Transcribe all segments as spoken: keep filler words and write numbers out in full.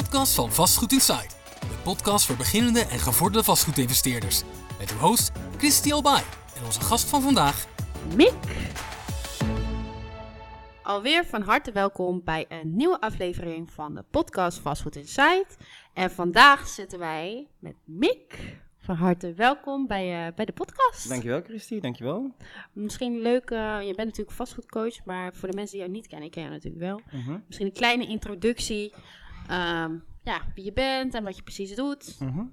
podcast van Vastgoed Inside. De podcast voor beginnende en gevorderde vastgoedinvesteerders. Met uw host Christie Albai en onze gast van vandaag, Mick. Alweer van harte welkom bij een nieuwe aflevering van de podcast Vastgoed Inside. En vandaag zitten wij met Mick. Van harte welkom bij, uh, bij de podcast. Dankjewel Christie, dankjewel. Misschien leuk, uh, je bent natuurlijk vastgoedcoach, maar voor de mensen die jou niet kennen, ik ken jou natuurlijk wel. Uh-huh. Misschien een kleine introductie, um, ja, wie je bent en wat je precies doet. Uh-huh. Uh,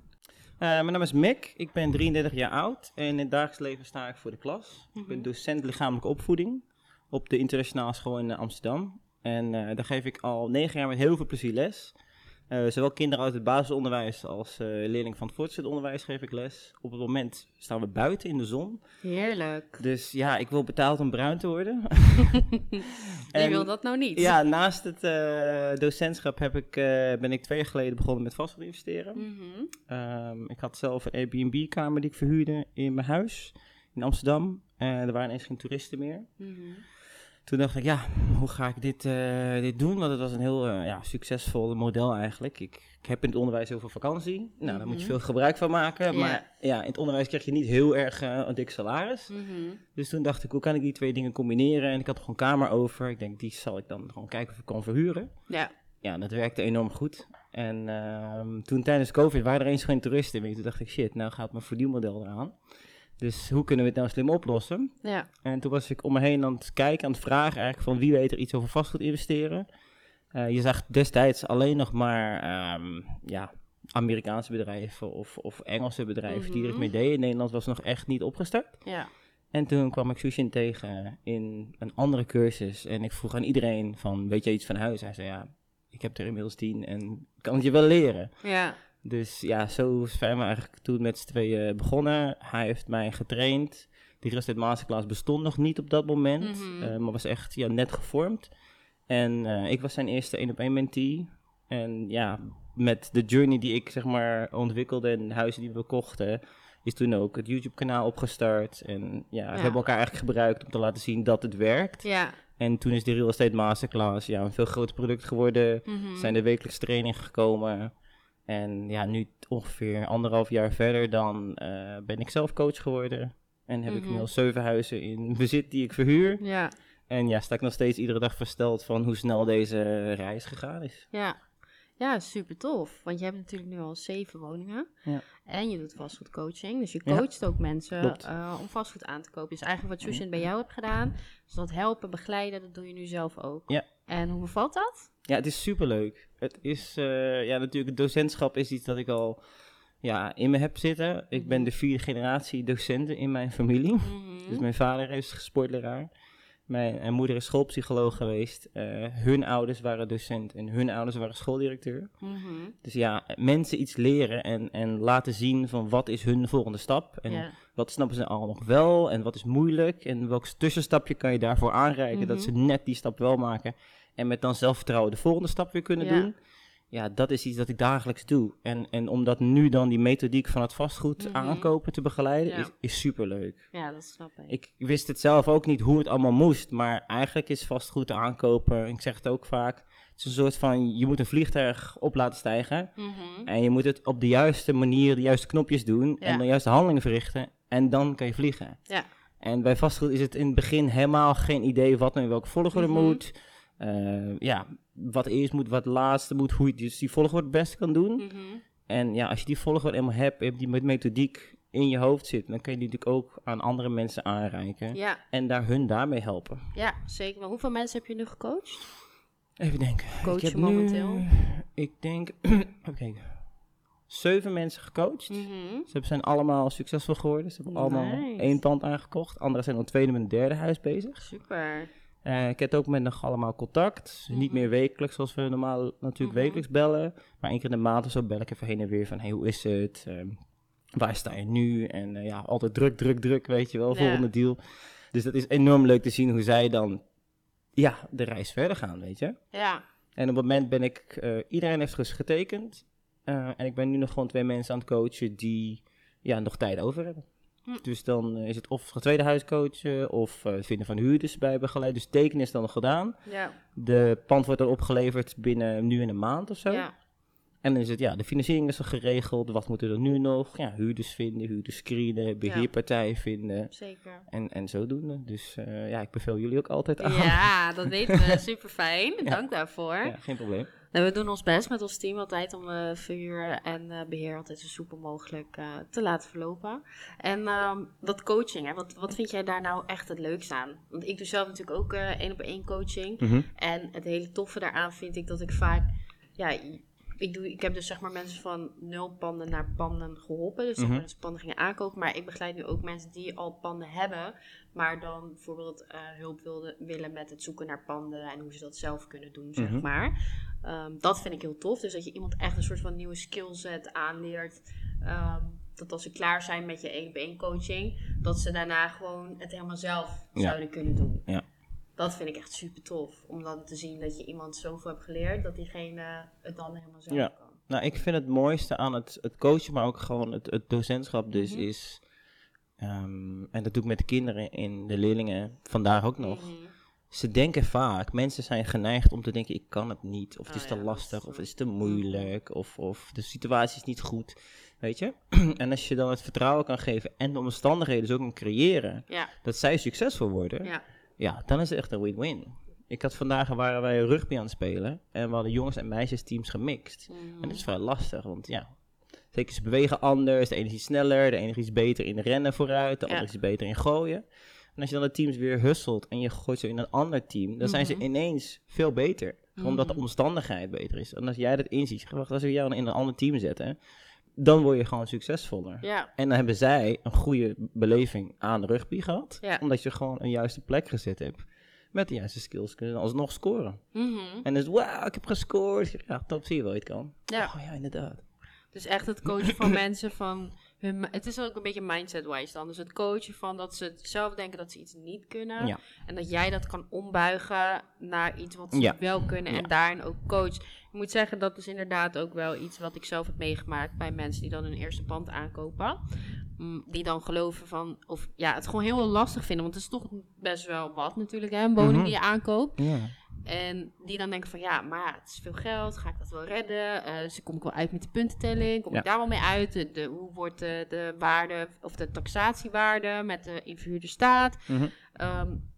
mijn naam is Mick, ik ben drieëndertig jaar oud en in het dagelijks leven sta ik voor de klas. Uh-huh. Ik ben docent lichamelijke opvoeding op de internationale school in Amsterdam. En uh, daar geef ik al negen jaar met heel veel plezier les. Uh, zowel kinderen uit het basisonderwijs als uh, leerlingen van het voortgezet onderwijs geef ik les. Op het moment staan we buiten in de zon. Heerlijk. Dus ja, ik wil betaald om bruin te worden. En, ik wil dat nou niet. Ja, naast het uh, docentschap heb ik, uh, ben ik twee jaar geleden begonnen met vastgoed investeren. Mm-hmm. Um, ik had zelf een Airbnb-kamer die ik verhuurde in mijn huis in Amsterdam. Uh, er waren ineens geen toeristen meer. Mm-hmm. Toen dacht ik, ja, hoe ga ik dit, uh, dit doen? Want het was een heel uh, ja, succesvol model eigenlijk. Ik, ik heb in het onderwijs heel veel vakantie. Nou, daar mm-hmm. moet je veel gebruik van maken. Ja. Maar ja, in het onderwijs krijg je niet heel erg uh, een dik salaris. Mm-hmm. Dus toen dacht ik, hoe kan ik die twee dingen combineren? En ik had er gewoon kamer over. Ik denk, die zal ik dan gewoon kijken of ik kan verhuren. Ja. Ja, dat werkte enorm goed. En uh, toen tijdens COVID waren er eens geen toeristen meer. Toen dacht ik, shit, nou gaat mijn verdienmodel eraan. Dus hoe kunnen we het nou slim oplossen? Ja. En toen was ik om me heen aan het kijken, aan het vragen eigenlijk van wie weet er iets over vastgoed investeren. Uh, je zag destijds alleen nog maar um, ja, Amerikaanse bedrijven of, of Engelse bedrijven mm-hmm. die er iets mee deden. In Nederland was nog echt niet opgestart. Ja. En toen kwam ik Sushin tegen in een andere cursus en ik vroeg aan iedereen van weet je iets van huis? Hij zei ja, ik heb er inmiddels tien en kan het je wel leren. Ja. Dus ja, zo zijn we eigenlijk toen met z'n tweeën begonnen. Hij heeft mij getraind. De Real Estate Masterclass bestond nog niet op dat moment. Mm-hmm. Uh, maar was echt ja, net gevormd. En uh, ik was zijn eerste één op één mentee. En ja, met de journey die ik zeg maar ontwikkelde en de huizen die we kochten, is toen ook het YouTube kanaal opgestart. En ja, ja. we hebben elkaar eigenlijk gebruikt om te laten zien dat het werkt. Ja. En toen is de Real Estate Masterclass ja, een veel groter product geworden. Mm-hmm. Zijn er wekelijks trainingen gekomen. En ja, nu ongeveer anderhalf jaar verder dan uh, ben ik zelf coach geworden. En heb mm-hmm. ik inmiddels zeven huizen in bezit die ik verhuur. Ja. En ja, sta ik nog steeds iedere dag versteld van hoe snel deze reis gegaan is. Ja, ja super tof. Want je hebt natuurlijk nu al zeven woningen. Ja. En je doet vastgoedcoaching. Dus je coacht ja. ook mensen uh, om vastgoed aan te kopen. Dus eigenlijk wat Sushin bij jou hebt gedaan. Dus dat helpen, begeleiden, dat doe je nu zelf ook. Ja. En hoe bevalt dat? Ja, het is superleuk. Het is, uh, ja, natuurlijk, het docentschap is iets dat ik al ja, in me heb zitten. Ik ben de vierde generatie docenten in mijn familie. Mm-hmm. Dus mijn vader is sportleraar. Mijn, mijn moeder is schoolpsycholoog geweest. Uh, hun ouders waren docent en hun ouders waren schooldirecteur. Mm-hmm. Dus ja, mensen iets leren en, en laten zien van wat is hun volgende stap. En yeah. wat snappen ze al nog wel en wat is moeilijk. En welk tussenstapje kan je daarvoor aanreiken mm-hmm. dat ze net die stap wel maken. En met dan zelfvertrouwen de volgende stap weer kunnen ja. doen. Ja, dat is iets dat ik dagelijks doe. En, en om dat nu dan die methodiek van het vastgoed mm-hmm. aankopen te begeleiden, ja. is, is superleuk. Ja, dat snap ik. Ik wist het zelf ook niet hoe het allemaal moest. Maar eigenlijk is vastgoed aankopen, ik zeg het ook vaak, het is een soort van, je moet een vliegtuig op laten stijgen. Mm-hmm. En je moet het op de juiste manier, de juiste knopjes doen. Ja. En de juiste handelingen verrichten. En dan kan je vliegen. Ja. En bij vastgoed is het in het begin helemaal geen idee wat nou in welke volgorde mm-hmm. moet. Uh, ja, wat eerst moet, wat laatste moet, hoe je dus die volgorde het beste kan doen. Mm-hmm. En ja, als je die volgorde helemaal hebt, heb die met methodiek in je hoofd zit, dan kan je die natuurlijk ook aan andere mensen aanreiken. Ja. En daar hun daarmee helpen. Ja, zeker. Maar hoeveel mensen heb je nu gecoacht? Even denken. Coach ik heb je momenteel? Nu, ik denk, okay, zeven mensen gecoacht. Mm-hmm. Ze zijn allemaal succesvol geworden. Ze hebben nice. allemaal één pand aangekocht. Anderen zijn al tweede met een derde huis bezig. Super. Uh, ik heb ook met nog allemaal contact. Mm-hmm. Niet meer wekelijks, zoals we normaal natuurlijk mm-hmm. wekelijks bellen. Maar één keer in de maand of zo bel ik even heen en weer van, hey, hoe is het? Uh, waar sta je nu? En uh, ja, altijd druk, druk, druk, weet je wel, ja. volgende deal. Dus dat is enorm leuk te zien hoe zij dan, ja, de reis verder gaan, weet je. Ja. En op het moment ben ik, uh, iedereen heeft dus getekend. Uh, en ik ben nu nog gewoon twee mensen aan het coachen die, ja, nog tijd over hebben. Hm. Dus dan is het of het tweede huis coachen of uh, vinden van huurders bij begeleid. Dus tekenen is dan nog gedaan. Ja. De pand wordt dan opgeleverd binnen nu in een maand of zo. Ja. En dan is het, ja, de financiering is al geregeld. Wat moeten we er nu nog? Ja, huurders vinden, huurders screenen, beheerpartijen vinden. Zeker. En, en zodoende. Dus uh, ja, ik beveel jullie ook altijd aan. Ja, dat weten we. Super fijn. Ja. Dank daarvoor. Ja, geen probleem. Nou, we doen ons best met ons team altijd om uh, verhuur en uh, beheer altijd zo soepel mogelijk uh, te laten verlopen. En um, dat coaching, hè, wat, wat vind jij daar nou echt het leukste aan? Want ik doe zelf natuurlijk ook uh, één op één coaching. Mm-hmm. En het hele toffe daaraan vind ik dat ik vaak... ja. Ik, doe, ik heb dus zeg maar mensen van nul panden naar panden geholpen. Dus zeg maar, dus panden gingen aankopen. Maar ik begeleid nu ook mensen die al panden hebben. Maar dan bijvoorbeeld uh, hulp wilden, willen met het zoeken naar panden. En hoe ze dat zelf kunnen doen, zeg mm-hmm. maar. Um, dat vind ik heel tof. Dus dat je iemand echt een soort van nieuwe skillset aanleert. Um, dat als ze klaar zijn met je één op één coaching. Dat ze daarna gewoon het helemaal zelf ja. zouden kunnen doen. Ja. Dat vind ik echt super tof. Om dan te zien dat je iemand zoveel hebt geleerd... dat diegene het dan helemaal zelf ja. kan. Nou, ik vind het mooiste aan het, het coachen... maar ook gewoon het, het docentschap dus mm-hmm. is... Um, en dat doe ik met de kinderen en de leerlingen vandaag ook nog. Mm-hmm. Ze denken vaak... mensen zijn geneigd om te denken... ik kan het niet, of het is ah, te ja, lastig... Is of het is te moeilijk, of, of de situatie is niet goed... Weet je? En als je dan het vertrouwen kan geven... en de omstandigheden dus ook kan creëren... Ja. dat zij succesvol worden... Ja. Ja, dan is het echt een win-win. Ik had vandaag, waren wij rugby aan het spelen. En we hadden jongens- en meisjesteams gemixt. Mm. En dat is vrij lastig, want ja. Zeker, ze bewegen anders. De ene is iets sneller, de ene is beter in rennen vooruit. De ja. andere is beter in gooien. En als je dan de teams weer hustelt en je gooit ze in een ander team. Dan mm-hmm. zijn ze ineens veel beter. Mm-hmm. Omdat de omstandigheid beter is. En als jij dat inziet, wacht, als we jou in een ander team zetten... dan word je gewoon succesvoller. Ja. En dan hebben zij een goede beleving aan rugby gehad. Ja. Omdat je gewoon een juiste plek gezet hebt. Met de juiste skills kunnen ze alsnog scoren. Mm-hmm. En dus, wauw, ik heb gescoord. Ja, top, zie je wel, je het kan. Ja. Oh ja, inderdaad. Dus echt het coachen van mensen van... hun, het is ook een beetje mindset-wise dan. Dus het coachen van dat ze zelf denken dat ze iets niet kunnen. Ja. En dat jij dat kan ombuigen naar iets wat ze ja. wel kunnen. En ja. daarin ook coach. Ik moet zeggen, dat is inderdaad ook wel iets wat ik zelf heb meegemaakt bij mensen die dan hun eerste pand aankopen. Die dan geloven van, of ja, het gewoon heel lastig vinden. Want het is toch best wel wat natuurlijk, hè, een woning mm-hmm. die je aankoopt. Ja. En die dan denken van, ja, maar ja, het is veel geld, ga ik dat wel redden? Uh, dus kom ik wel uit met de puntentelling? Kom ja. ik daar wel mee uit? De, de, hoe wordt de, de waarde, of de taxatiewaarde met de inverhuurde staat? Mm-hmm. Um,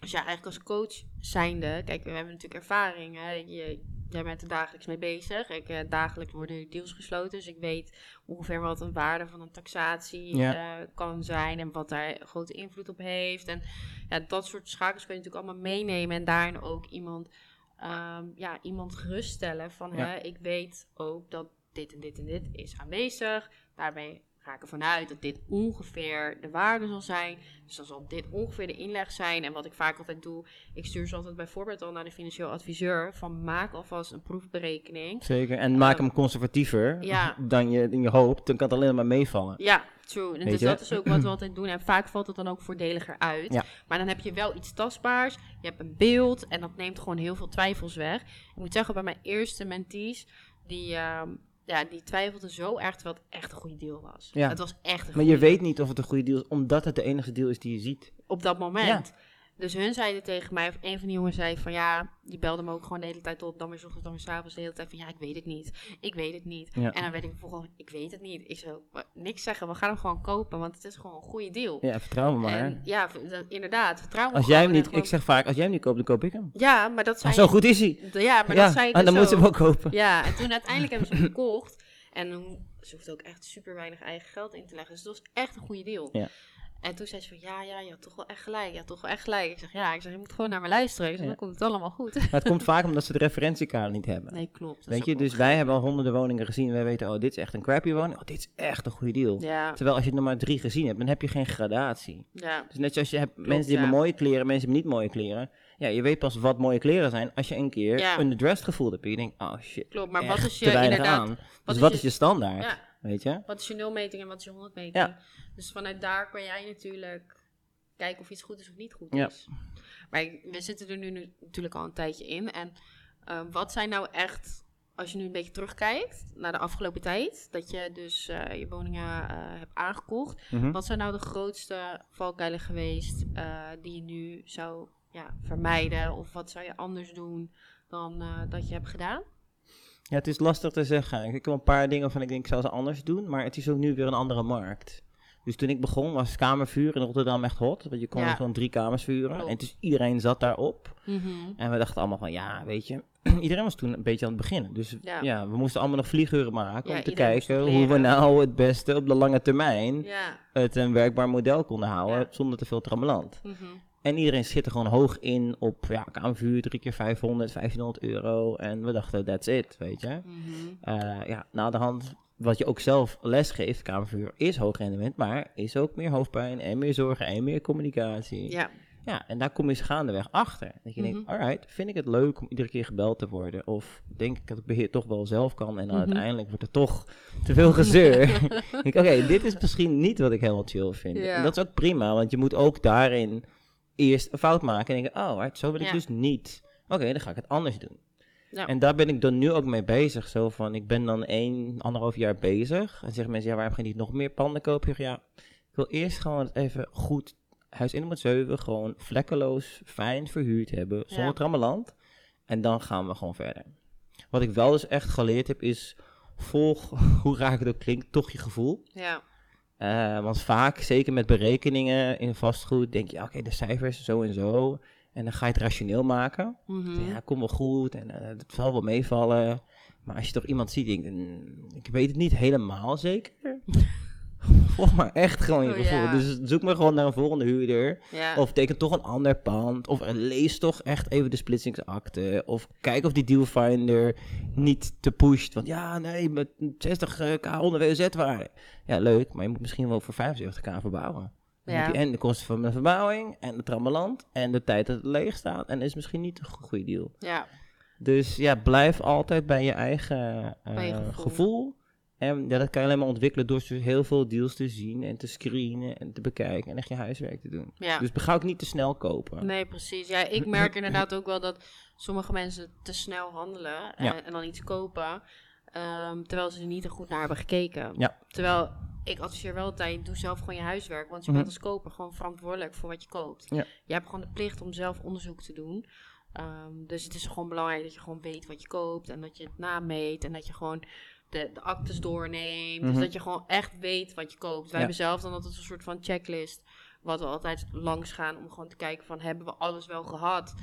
dus ja, eigenlijk als coach zijnde, kijk, we hebben natuurlijk ervaring, hè? Je, jij bent er dagelijks mee bezig. Ik, eh, dagelijks worden deals gesloten, dus ik weet ongeveer wat een waarde van een taxatie ja. uh, kan zijn en wat daar grote invloed op heeft. En ja, dat soort schakels kun je natuurlijk allemaal meenemen en daarin ook iemand, um, ja, iemand geruststellen van, ja. hè, ik weet ook dat dit en dit en dit is aanwezig. Daarbij ga ik ervan uit dat dit ongeveer de waarde zal zijn. Dus dan zal dit ongeveer de inleg zijn. En wat ik vaak altijd doe, ik stuur ze altijd bijvoorbeeld al naar de financieel adviseur. Van maak alvast een proefberekening. Zeker, en um, maak hem conservatiever ja. dan je, in je hoopt. Dan kan het alleen maar meevallen. Ja, true. En dus dat is ook wat we altijd doen. En vaak valt het dan ook voordeliger uit. Ja. Maar dan heb je wel iets tastbaars. Je hebt een beeld en dat neemt gewoon heel veel twijfels weg. Ik moet zeggen, bij mijn eerste mentees, die... Um, Ja, die twijfelde zo erg terwijl het echt een goede deal was. Ja. Het was echt een Maar je deal. Weet niet of het een goede deal is, omdat het de enige deal is die je ziet. Op dat moment. Ja. Dus hun zeiden tegen mij, of een van die jongens zei van ja, die belde me ook gewoon de hele tijd op. Dan weer 's ochtends, dan weer 's avonds, de hele tijd van ja, ik weet het niet. Ik weet het niet. Ja. En dan werd ik vervolgens, ik weet het niet. Ik zou niks zeggen, we gaan hem gewoon kopen, want het is gewoon een goede deal. Ja, vertrouw me maar. En, ja, inderdaad, vertrouw me als jij hem niet, gewoon... Ik zeg vaak, als jij hem niet koopt, dan koop ik hem. Ja, maar dat zei ah, zo goed is hij. Ja, maar ja, dat zei ik en dan moeten we hem ook kopen. Ja, en toen uiteindelijk hebben ze hem gekocht. En ze hoeft ook echt super weinig eigen geld in te leggen. Dus dat was echt een goede deal. Ja. En toen zei ze van, ja, ja, je had toch wel echt gelijk, je had toch wel echt gelijk. Ik zeg, ja, ik zeg, je moet gewoon naar me luisteren. Ik zeg, dan ja. komt het allemaal goed. Maar het komt vaak omdat ze de referentiekader niet hebben. Nee, klopt. Weet je, dus wij hebben al honderden woningen gezien. Wij weten, oh, dit is echt een crappy woning. Oh, dit is echt een goede deal. Ja. Terwijl als je er nog maar drie gezien hebt, dan heb je geen gradatie. Ja. Dus net zoals je hebt klopt, mensen die ja. hebben mooie kleren, mensen hebben niet mooie kleren. Ja, je weet pas wat mooie kleren zijn als je een keer ja. underdressed gevoeld hebt. En je denkt, oh shit, klopt, maar wat is je te weinig aan. Dus wat is, wat is je standaard? Ja. Weet je? Wat is je nulmeting en wat is je honderdmeting? Ja. Dus vanuit daar kan jij natuurlijk kijken of iets goed is of niet goed is. Ja. Maar we zitten er nu natuurlijk al een tijdje in. En uh, wat zijn nou echt, als je nu een beetje terugkijkt naar de afgelopen tijd, dat je dus uh, je woningen uh, hebt aangekocht. Mm-hmm. Wat zijn nou de grootste valkuilen geweest uh, die je nu zou ja, vermijden? Of wat zou je anders doen dan uh, dat je hebt gedaan? Ja, het is lastig te zeggen. Ik heb een paar dingen van ik denk ik zou ze anders doen, maar het is ook nu weer een andere markt. Dus toen ik begon was kamervuur in Rotterdam echt hot. Want je kon ja. gewoon drie kamers vuren. Klopt. En dus iedereen zat daarop. Mm-hmm. En we dachten allemaal van ja, weet je. Iedereen was toen een beetje aan het beginnen. Dus ja, ja we moesten allemaal nog vlieguren maken. Ja, om te kijken hoe we nou het beste op de lange termijn ja. het een werkbaar model konden houden. Ja. Zonder te veel trammeland. Mm-hmm. En iedereen zit er gewoon hoog in op ja, kamervuur, drie keer vijfhonderd, vijftienhonderd euro. En we dachten, that's it, weet je. Mm-hmm. Uh, ja, na de hand... Wat je ook zelf lesgeeft, kamervuur, is hoog rendement, maar is ook meer hoofdpijn en meer zorgen en meer communicatie. Ja. Ja, en daar kom je gaandeweg achter. Dat je mm-hmm. denkt, alright, vind ik het leuk om iedere keer gebeld te worden? Of denk ik dat ik beheer toch wel zelf kan en mm-hmm. uiteindelijk wordt er toch te veel gezeur. Denk ik, oké, dit is misschien niet wat ik helemaal chill vind. Ja. En dat is ook prima, want je moet ook daarin eerst een fout maken en denken, oh, alright, zo wil ik ja. dus niet. Oké, okay, dan ga ik het anders doen. Ja. En daar ben ik dan nu ook mee bezig. Zo van, ik ben dan één, anderhalf jaar bezig. En zeggen mensen, ja, waarom ga je niet nog meer panden kopen? Ja, ik wil eerst gewoon even goed huis in moet zeven, gewoon vlekkeloos, fijn verhuurd hebben, zonder ja. trammeland. En dan gaan we gewoon verder. Wat ik wel dus echt geleerd heb, is volg, hoe raak het ook klinkt, toch je gevoel. Ja. Uh, want vaak, zeker met berekeningen in vastgoed, denk je, oké, okay, de cijfers zo en zo. En dan ga je het rationeel maken. Mm-hmm. Ja, kom wel goed. En uh, het zal wel meevallen. Maar als je toch iemand ziet, denk mm, ik weet het niet helemaal zeker. Volg maar echt gewoon je gevoel. Oh, ja. Dus zoek maar gewoon naar een volgende huurder. Ja. Of teken toch een ander pand. Of lees toch echt even de splitsingsakte. Of kijk of die dealfinder niet te pusht. Want ja, nee, met zestig k onder W O Z-waarde. Ja, leuk. Maar je moet misschien wel voor vijfenzeventig k verbouwen. Ja. En de kosten van de verbouwing en het trammeland en de tijd dat het leeg staat. En dat is misschien niet een goede deal. Ja. Dus ja, blijf altijd bij je eigen, uh, bij je gevoel. gevoel. En ja, dat kan je alleen maar ontwikkelen door heel veel deals te zien en te screenen en te bekijken. En echt je huiswerk te doen. Ja. Dus ga ook niet te snel kopen. Nee, precies. Ja, ik merk inderdaad ook wel dat sommige mensen te snel handelen en, ja. en dan iets kopen. Um, terwijl ze er niet goed naar hebben gekeken. Ja. Terwijl... Ik adviseer wel altijd, doe zelf gewoon je huiswerk. Want je mm-hmm. bent als koper gewoon verantwoordelijk voor wat je koopt. Ja. Je hebt gewoon de plicht om zelf onderzoek te doen. Um, dus het is gewoon belangrijk dat je gewoon weet wat je koopt. En dat je het nameet. En dat je gewoon de, de actes doorneemt. Mm-hmm. Dus dat je gewoon echt weet wat je koopt. Wij ja. hebben zelf dan altijd een soort van checklist. Wat we altijd langs gaan om gewoon te kijken van, hebben we alles wel gehad?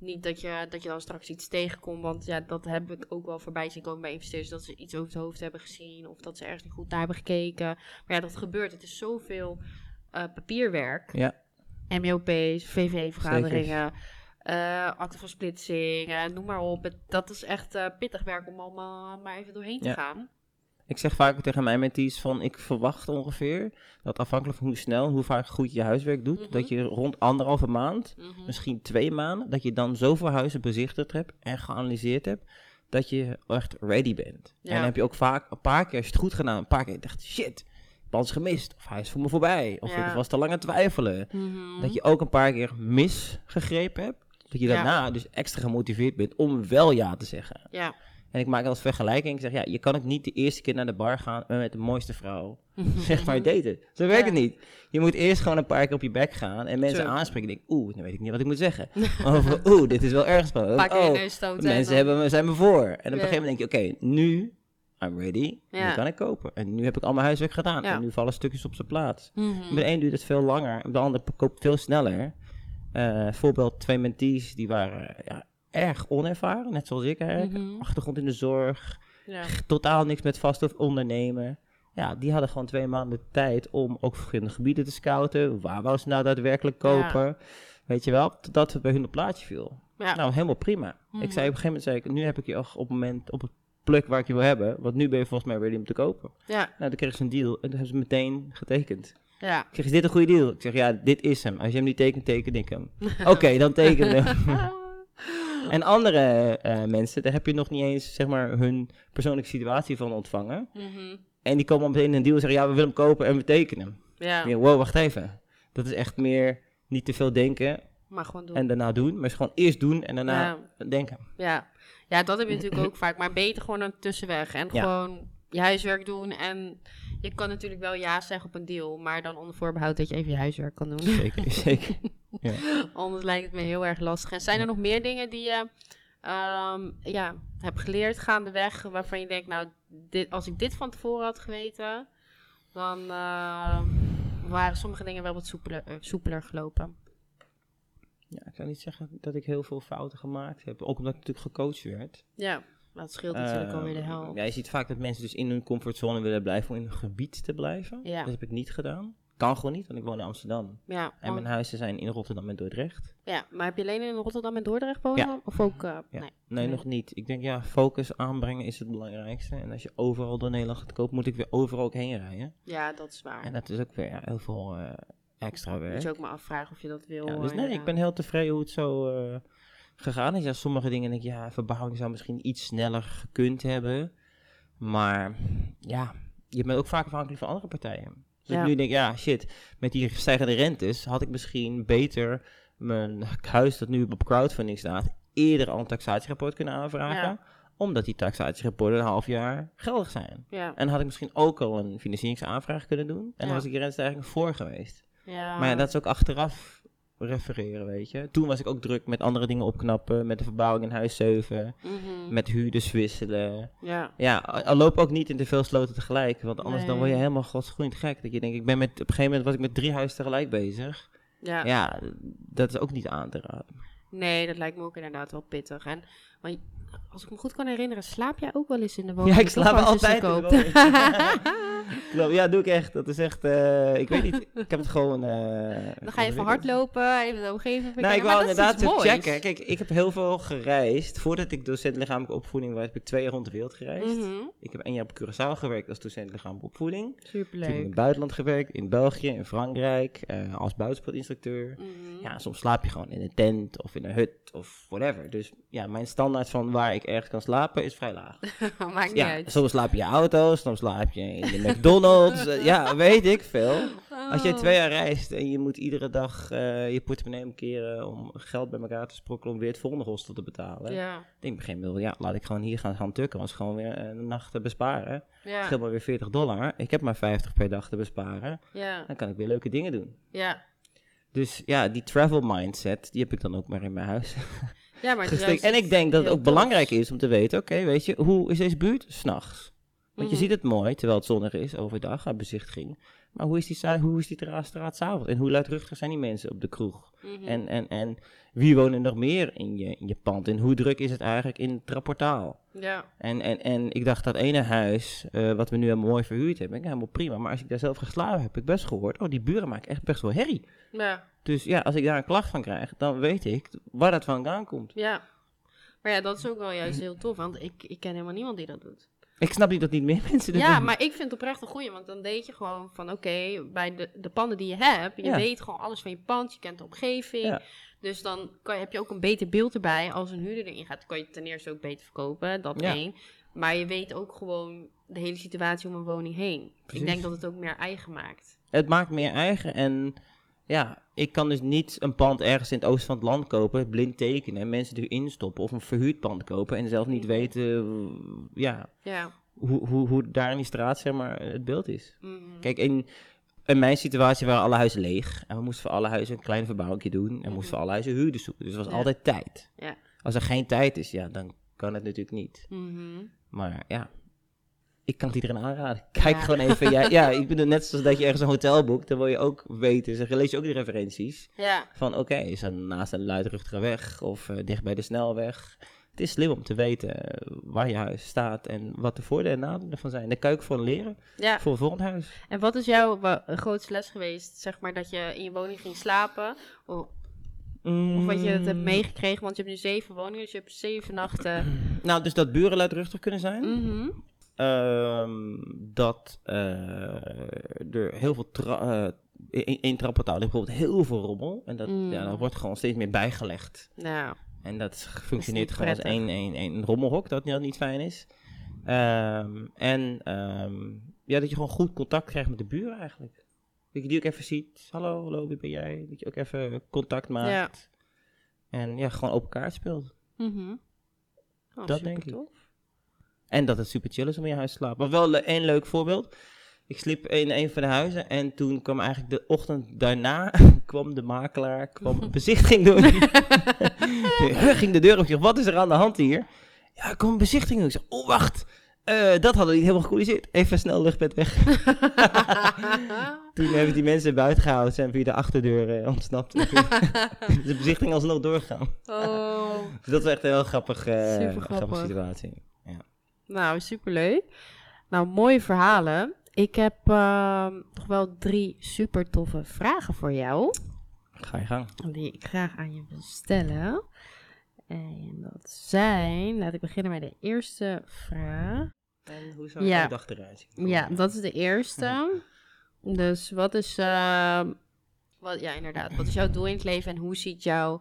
Niet dat je, dat je dan straks iets tegenkomt. Want ja, dat heb ik ook wel voorbij zien komen bij investeerders. Dat ze iets over het hoofd hebben gezien. Of dat ze ergens niet goed naar hebben gekeken. Maar ja, dat gebeurt. Het is zoveel uh, papierwerk. Ja. M E O P's, V V E-vergaderingen. Uh, Akten van splitsing. Uh, noem maar op. Het, dat is echt uh, pittig werk om allemaal maar even doorheen te ja. gaan. Ik zeg vaak tegen mijn mentees van, ik verwacht ongeveer dat afhankelijk van hoe snel, hoe vaak goed je huiswerk doet, mm-hmm. dat je rond anderhalve maand, mm-hmm. misschien twee maanden, dat je dan zoveel huizen bezichtigd hebt en geanalyseerd hebt, dat je echt ready bent. Ja. En dan heb je ook vaak een paar keer, als je het goed gedaan, een paar keer dacht, shit, pand is gemist, of hij is voor me voorbij, of ja. ik was te lang aan twijfelen. Mm-hmm. Dat je ook een paar keer misgegrepen hebt, dat je daarna ja. dus extra gemotiveerd bent om wel ja te zeggen. Ja. En ik maak als vergelijking. Ik zeg, ja, je kan ook niet de eerste keer naar de bar gaan met de mooiste vrouw. Zeg maar daten. Zo werkt ja. het niet. Je moet eerst gewoon een paar keer op je bek gaan en mensen True. Aanspreken. En denk, oeh, dan weet ik niet wat ik moet zeggen. Of, oeh, dit is wel erg spannend. Pak oh, mensen dan. Hebben me, zijn me voor. En op ja. een gegeven moment denk je, oké, okay, nu, I'm ready. Ja. Nu kan ik kopen. En nu heb ik al mijn huiswerk gedaan. Ja. En nu vallen stukjes op zijn plaats. Mm-hmm. Met de een duurt het veel langer. De ander koopt veel sneller. Uh, voorbeeld, twee mentees, die waren... Ja, erg onervaren, net zoals ik eigenlijk. Mm-hmm. Achtergrond in de zorg. Ja. Totaal niks met vast of ondernemen. Ja, die hadden gewoon twee maanden tijd om ook verschillende gebieden te scouten. Waar wou ze nou daadwerkelijk kopen? Ja. Weet je wel, totdat het bij hun op plaatje viel. Ja. Nou, helemaal prima. Mm-hmm. Ik zei op een gegeven moment, zei ik, nu heb ik je op het moment op het plek waar ik je wil hebben. Want nu ben je volgens mij ready om te kopen. Ja. Nou, dan kregen ze een deal en toen hebben ze meteen getekend. Ja. Ik zeg, is dit een goede deal? Ik zeg, ja, dit is hem. Als je hem niet tekent, teken ik hem. Oké, okay, dan teken ik hem. En andere uh, mensen, daar heb je nog niet eens, zeg maar, hun persoonlijke situatie van ontvangen. Mm-hmm. En die komen meteen in een deal en zeggen, ja, we willen hem kopen en we tekenen hem. Yeah. Ja, wow, wacht even. Dat is echt meer niet te veel denken maar gewoon doen. En daarna doen. Maar gewoon eerst doen en daarna ja. denken. Ja. ja, dat heb je natuurlijk ook vaak. Maar beter gewoon een tussenweg en ja. gewoon je huiswerk doen. En je kan natuurlijk wel ja zeggen op een deal, maar dan onder voorbehoud dat je even je huiswerk kan doen. Zeker, zeker. Ja. Anders lijkt het me heel erg lastig. En zijn er nog meer dingen die je um, ja, heb geleerd gaandeweg, waarvan je denkt, nou, dit, als ik dit van tevoren had geweten, dan uh, waren sommige dingen wel wat soepeler, uh, soepeler gelopen. Ja, ik zou niet zeggen dat ik heel veel fouten gemaakt heb. Ook omdat ik natuurlijk gecoacht werd. Ja, dat scheelt natuurlijk uh, alweer de helft. Ja, je ziet vaak dat mensen dus in hun comfortzone willen blijven om in hun gebied te blijven. Ja. Dat heb ik niet gedaan. Kan gewoon niet, want ik woon in Amsterdam. Ja, en mijn huizen zijn in Rotterdam en Dordrecht. Ja, maar heb je alleen in Rotterdam en Dordrecht wonen? Ja. Of ook? Uh, ja. nee. nee, nog niet. Ik denk, ja, focus aanbrengen is het belangrijkste. En als je overal door Nederland gaat kopen, moet ik weer overal ook heen rijden. Ja, dat is waar. En dat is ook weer ja, heel veel uh, extra werk. Moet je ook maar afvragen of je dat wil. Ja, dus nee, ik ben heel tevreden hoe het zo uh, gegaan is. Ja, sommige dingen denk ik, ja, verbouwing zou misschien iets sneller gekund hebben. Maar ja, je bent ook vaak afhankelijk van andere partijen. Dus ja. Ik nu denk, ja, shit, met die stijgende rentes had ik misschien beter mijn huis dat nu op crowdfunding staat, eerder al een taxatierapport kunnen aanvragen. Ja. Omdat die taxatierapporten een half jaar geldig zijn. Ja. En had ik misschien ook al een financieringsaanvraag kunnen doen. En ja. Dan was ik die rentestijging voor geweest. Ja. Maar ja, dat is ook achteraf refereren, weet je. Toen was ik ook druk met andere dingen opknappen, met de verbouwing in huis zeven, mm-hmm. met huurders wisselen. Ja, ja loop ook niet in te veel sloten tegelijk, want anders nee. Dan word je helemaal godsgroeiend gek. Dat je denkt, ik ben met, op een gegeven moment was ik met drie huizen tegelijk bezig. Ja. ja, dat is ook niet aan te raden. Nee, dat lijkt me ook inderdaad wel pittig. En want als ik me goed kan herinneren, slaap jij ook wel eens in de woning? Ja, ik slaap altijd in de woning. Klopt, ja, doe ik echt. Dat is echt, uh, ik weet niet, ik heb het gewoon... Uh, Dan ga je even hardlopen, even de omgeving. Nou, ik wou inderdaad te checken. Kijk, ik heb heel veel gereisd. Voordat ik docent lichamelijke opvoeding was, heb ik twee jaar rond de wereld gereisd. Mm-hmm. Ik heb één jaar op Curaçao gewerkt als docent lichamelijke opvoeding. Superleuk. Ik heb in het buitenland gewerkt, in België, in Frankrijk, uh, als buitensportinstructeur. Mm-hmm. Ja, soms slaap je gewoon in een tent of in een hut of whatever. Dus ja, mijn standaard van waar ik ergens kan slapen is vrij laag. Maakt niet ja, uit. Soms slaap je in auto's, soms slaap je in de McDonald's. Ja, weet ik veel. Als jij twee jaar reist en je moet iedere dag uh, je portemonnee omkeren om geld bij elkaar te sprokkelen om weer het volgende hostel te betalen. Ja. Ik denk op een gegeven moment, ja, laat ik gewoon hier gaan, gaan tukken, want gewoon weer een nacht besparen. Ja. Het scheelt maar weer veertig dollar. Ik heb maar vijftig per dag te besparen. Ja. Dan kan ik weer leuke dingen doen. Ja. Dus ja, die travel mindset, die heb ik dan ook maar in mijn huis. Ja, maar en ik denk dat het ook tof. Belangrijk is om te weten, oké, okay, weet je, hoe is deze buurt? 's Nachts. Want mm-hmm. je ziet het mooi, terwijl het zonnig is, overdag, aan bezichtiging. Maar hoe is die, hoe is die straat 's avonds? En hoe luidruchtig zijn die mensen op de kroeg? Mm-hmm. En, en, en wie wonen nog meer in je, in je pand? En hoe druk is het eigenlijk in het rapportaal? Ja. En, en, en ik dacht, dat ene huis, uh, wat we nu heel mooi verhuurd hebben, ik, helemaal prima. Maar als ik daar zelf geslapen heb, heb ik best gehoord, oh, die buren maken echt best wel herrie. Ja. Dus ja, als ik daar een klacht van krijg, dan weet ik waar dat vandaan komt. Ja, maar ja, dat is ook wel juist heel tof, want ik, ik ken helemaal niemand die dat doet. Ik snap niet dat niet meer mensen dat ja, doen. Ja, maar ik vind het oprecht een goeie, want dan weet je gewoon van oké, okay, bij de, de panden die je hebt, je ja. weet gewoon alles van je pand, je kent de omgeving. Ja. Dus dan kan, heb je ook een beter beeld erbij. Als een huurder erin gaat, kan je ten eerste ook beter verkopen, dat ja. één. Maar je weet ook gewoon de hele situatie om een woning heen. Precies. Ik denk dat het ook meer eigen maakt. Het maakt meer eigen en... Ja, ik kan dus niet een pand ergens in het oosten van het land kopen, blind tekenen en mensen er instoppen of een verhuurd pand kopen en zelf niet weten ja, ja. Hoe, hoe, hoe daar in die straat zeg maar, het beeld is. Mm-hmm. Kijk, in, in mijn situatie waren alle huizen leeg en we moesten voor alle huizen een klein verbouwingje doen en mm-hmm. moesten voor alle huizen huurders zoeken. Dus het was ja. altijd tijd. Ja. Als er geen tijd is, ja, dan kan het natuurlijk niet. Mm-hmm. Maar ja... Ik kan het iedereen aanraden. Kijk ja. gewoon even. Ja, ja, ik bedoel, net zoals dat je ergens een hotel boekt, dan wil je ook weten. Dus dan lees je ook de referenties. Ja. Van oké, okay, is dat naast een luidruchtige weg of uh, dicht bij de snelweg? Het is slim om te weten waar je huis staat en wat de voordelen en nadelen ervan zijn. Daar kan je ook van leren ja. voor het volgende huis. En wat is jouw grootste les geweest? Zeg maar dat je in je woning ging slapen. Oh. Of wat je het hebt meegekregen, want je hebt nu zeven woningen, dus je hebt zeven nachten. Nou, dus dat buren luidruchtig kunnen zijn. Mm-hmm. Um, dat uh, er heel veel tra- uh, in, in trapportaal bijvoorbeeld heel veel rommel en dat, mm. ja, dat wordt gewoon steeds meer bijgelegd. Ja. En dat functioneert dat gewoon als één, één, één rommelhok, dat niet, niet fijn is. Um, en um, ja, dat je gewoon goed contact krijgt met de buren eigenlijk. Dat je die ook even ziet. Hallo, hallo, wie ben jij? Dat je ook even contact maakt. Ja. En ja, gewoon open kaart speelt. Mm-hmm. Oh, dat denk ik. Tof. En dat het super chill is om in je huis te slapen. Maar wel één leuk voorbeeld. Ik sliep in een van de huizen en toen kwam eigenlijk de ochtend daarna kwam de makelaar, kwam een bezichtiging doen. Hij ging de deur op, zeg, wat is er aan de hand hier? Ja, ik kwam een bezichtiging doen. Ik zeg, oh wacht, uh, dat hadden we niet helemaal gecorrigeerd. Even snel luchtbed weg. Toen hebben die mensen buiten gehouden, zijn via de achterdeur uh, ontsnapt. Dus de bezichtiging alsnog doorgegaan. Oh. Dus dat was echt een heel grappig, uh, grappig. grappige situatie. Ja. Nou, superleuk. Nou, mooie verhalen. Ik heb uh, nog wel drie super toffe vragen voor jou. Ga je gang. Die ik graag aan je wil stellen. En dat zijn... Laat ik beginnen met de eerste vraag. En hoe zou je ja. dag eruit zien? Ja, dat is de eerste. Ja. Dus wat is... Uh, wat, ja, inderdaad. Wat is jouw doel in het leven en hoe ziet jouw...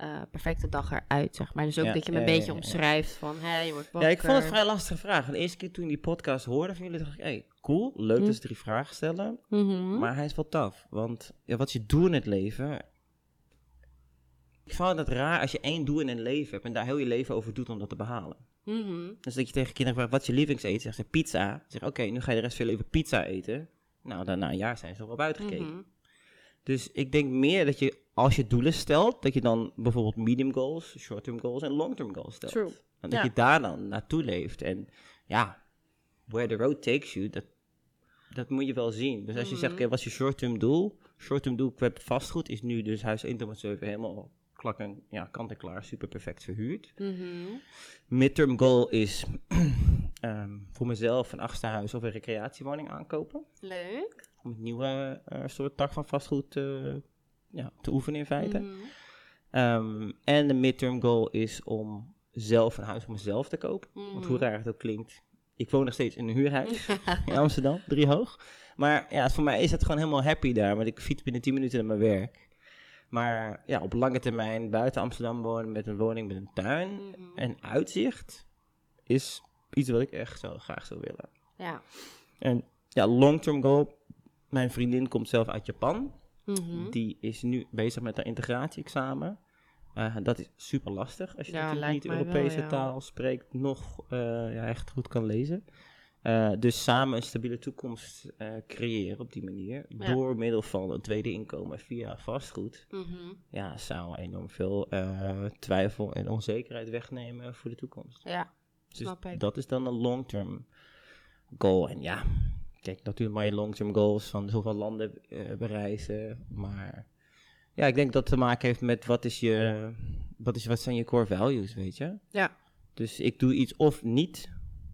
Uh, perfecte dag eruit, zeg maar. Dus ook ja, dat je me een ja, beetje ja, omschrijft ja. van, hé, je wordt wakker. Ja, ik vond het vrij lastige vraag. De eerste keer toen die podcast hoorde van jullie, dacht ik, hé, cool, leuk mm. dat ze drie vragen stellen. Mm-hmm. Maar hij is wel tof, want ja, wat je doet in het leven... Ik vond het raar als je één doel in het leven hebt en daar heel je leven over doet om dat te behalen. Mm-hmm. Dus dat je tegen kinderen vraagt, wat is je lievelingseten? Zegt ze, pizza. Zeg, oké, okay, nu ga je de rest van je leven pizza eten. Nou, dan na een jaar zijn ze er wel op uitgekeken. Mm-hmm. Dus ik denk meer dat je, als je doelen stelt, dat je dan bijvoorbeeld medium goals, short-term goals en long-term goals stelt. True. En dat ja. je daar dan naartoe leeft. En ja, where the road takes you, dat, dat moet je wel zien. Dus als je mm. zegt, okay, wat is je short-term doel? Short-term doel qua vastgoed is nu dus huis één tot en met zeven helemaal klak en, ja, kant en klaar, super perfect verhuurd. Mm-hmm. Midterm goal is um, voor mezelf een achtste huis of een recreatiewoning aankopen. Leuk. Om een nieuwe uh, soort tak van vastgoed uh, ja, te oefenen in feite. Mm-hmm. Um, en de midterm goal is om zelf een huis voor mezelf te kopen. Mm-hmm. Want hoe raar het ook klinkt. Ik woon nog steeds in een huurhuis in Amsterdam, drie hoog. Maar ja, voor mij is het gewoon helemaal happy daar. Want ik fiets binnen tien minuten naar mijn werk. Maar ja, op lange termijn buiten Amsterdam wonen met een woning met een tuin. Mm-hmm. En uitzicht is iets wat ik echt zo graag zou willen. Ja. En ja, long-term goal... Mijn vriendin komt zelf uit Japan. Mm-hmm. Die is nu bezig met haar integratie-examen. Uh, dat is super lastig als je ja, natuurlijk niet Europese wel, ja. taal spreekt, nog uh, ja, echt goed kan lezen. Uh, dus samen een stabiele toekomst uh, creëren op die manier. Ja. Door middel van een tweede inkomen via vastgoed. Mm-hmm. Ja, zou enorm veel uh, twijfel en onzekerheid wegnemen voor de toekomst. Ja, dus dat is dan een long-term goal. En ja... Kijk, natuurlijk maar je long-term goals van zoveel landen uh, bereizen. Maar ja, ik denk dat het te maken heeft met wat is je, wat is, wat zijn je core values, weet je? Ja. Dus ik doe iets of niet,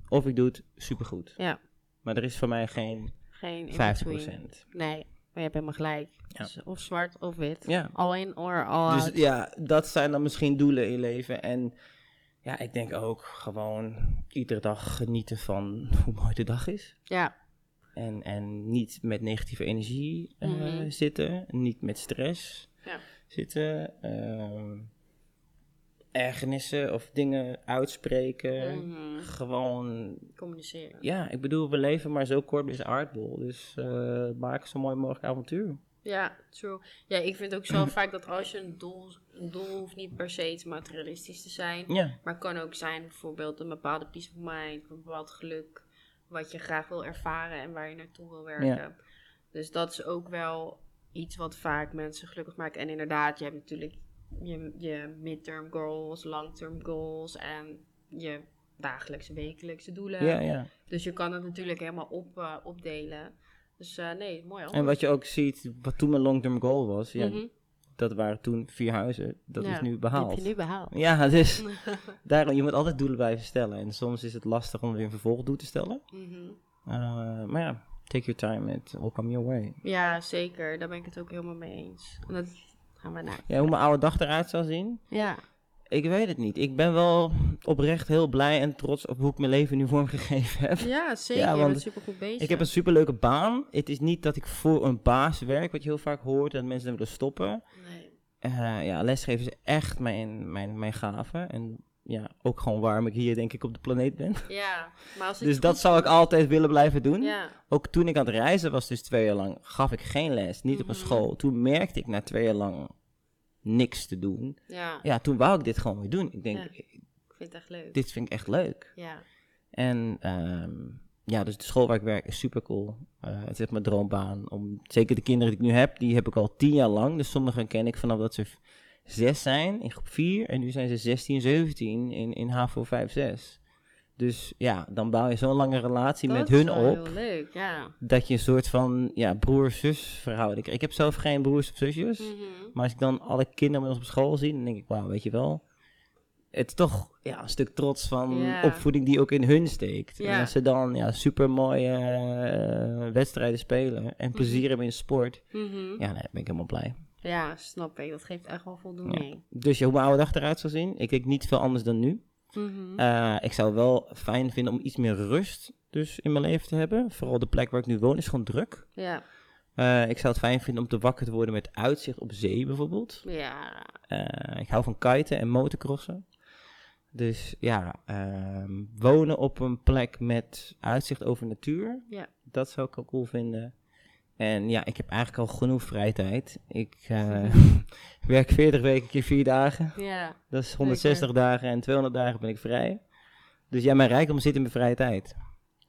of ik doe het supergoed. Ja. Maar er is voor mij geen, geen vijftig procent. Nee, maar je hebt helemaal gelijk. Ja. Dus of zwart of wit. Ja. All in or all out. Dus ja, dat zijn dan misschien doelen in je leven en... Ja, ik denk ook gewoon iedere dag genieten van hoe mooi de dag is. Ja. En, en niet met negatieve energie uh, mm-hmm. zitten. Niet met stress ja. zitten. Uh, ergernissen of dingen uitspreken. Mm-hmm. Gewoon... Communiceren. Ja, ik bedoel, we leven maar zo kort is aardbol. Dus uh, maak zo mooi mogelijk avontuur. Ja, true. Ja, ik vind ook zo vaak dat als je een doel... Een doel hoeft niet per se te materialistisch te zijn. Ja. Maar kan ook zijn bijvoorbeeld een bepaalde peace of mind. Een bepaald geluk. Wat je graag wil ervaren en waar je naartoe wil werken. Ja. Dus dat is ook wel iets wat vaak mensen gelukkig maakt. En inderdaad, je hebt natuurlijk je, je midterm goals, long-term goals en je dagelijkse, wekelijkse doelen. Ja, ja. Dus je kan het natuurlijk helemaal op, uh, opdelen. Dus uh, nee, mooi hoor. En wat je ook ziet, wat toen mijn long-term goal was, ja, mm-hmm. dat waren toen vier huizen. Dat ja, is nu behaald. Dat heb je nu behaald. Ja, dus daarom, je moet altijd doelen blijven stellen. En soms is het lastig om weer een vervolgdoel te stellen. Mm-hmm. Uh, maar ja, take your time. It will come your way. Ja, zeker. Daar ben ik het ook helemaal mee eens. En dat gaan we naar. Ja, hoe mijn oude dag eruit zal zien? Ja. Ik weet het niet. Ik ben wel oprecht heel blij en trots op hoe ik mijn leven nu vormgegeven heb. Ja, zeker. Ja, je bent supergoed bezig. Ik heb een superleuke baan. Het is niet dat ik voor een baas werk, wat je heel vaak hoort, dat mensen dan willen stoppen. Nee. Uh, ja, lesgeven is echt mijn, mijn, mijn gave. En ja, ook gewoon waarom ik hier denk ik op de planeet ben. Ja, maar als dus dat zou ik altijd willen blijven doen. Ja. Ook toen ik aan het reizen was, dus twee jaar lang, gaf ik geen les, niet mm-hmm. op een school. Toen merkte ik na twee jaar lang... niks te doen. Ja. ja, toen wou ik dit gewoon weer doen. Ik denk, ja, ik vind het echt leuk. Dit vind ik echt leuk. Ja. En um, ja, dus de school waar ik werk is super cool. Uh, het is echt mijn droombaan. Om, zeker de kinderen die ik nu heb, die heb ik al tien jaar lang. Dus sommigen ken ik vanaf dat ze zes zijn in groep vier. En nu zijn ze zestien, zeventien in, in H A V O vijf, zes. Dus ja, dan bouw je zo'n lange relatie dat met hun op. Dat is heel leuk, ja. Dat je een soort van ja, broer-zus verhouding krijgt. Ik heb zelf geen broers of zusjes. Mm-hmm. Maar als ik dan alle kinderen met ons op school zie, dan denk ik, wauw, weet je wel. Het is toch ja, een stuk trots van yeah. opvoeding die ook in hun steekt. Yeah. En als ze dan ja, supermooie uh, wedstrijden spelen en mm-hmm. plezier hebben in sport, mm-hmm. ja, nee, ben ik helemaal blij. Ja, snap ik. Dat geeft echt wel voldoening. Ja. Dus ja, hoe mijn oude dag eruit zou zien, ik denk niet veel anders dan nu. Mm-hmm. Uh, ik zou wel fijn vinden om iets meer rust dus in mijn leven te hebben. Vooral de plek waar ik nu woon is gewoon druk. Ja. Uh, ik zou het fijn vinden om te wakker te worden met uitzicht op zee bijvoorbeeld. Ja. Uh, ik hou van kiten en motocrossen. Dus ja, uh, wonen op een plek met uitzicht over natuur, ja. dat zou ik wel cool vinden. En ja, ik heb eigenlijk al genoeg vrije tijd. Ik uh, werk veertig weken keer vier dagen. Ja, dat is honderdzestig zeker. Dagen en tweehonderd dagen ben ik vrij. Dus ja, mijn rijkdom zit in mijn vrije tijd.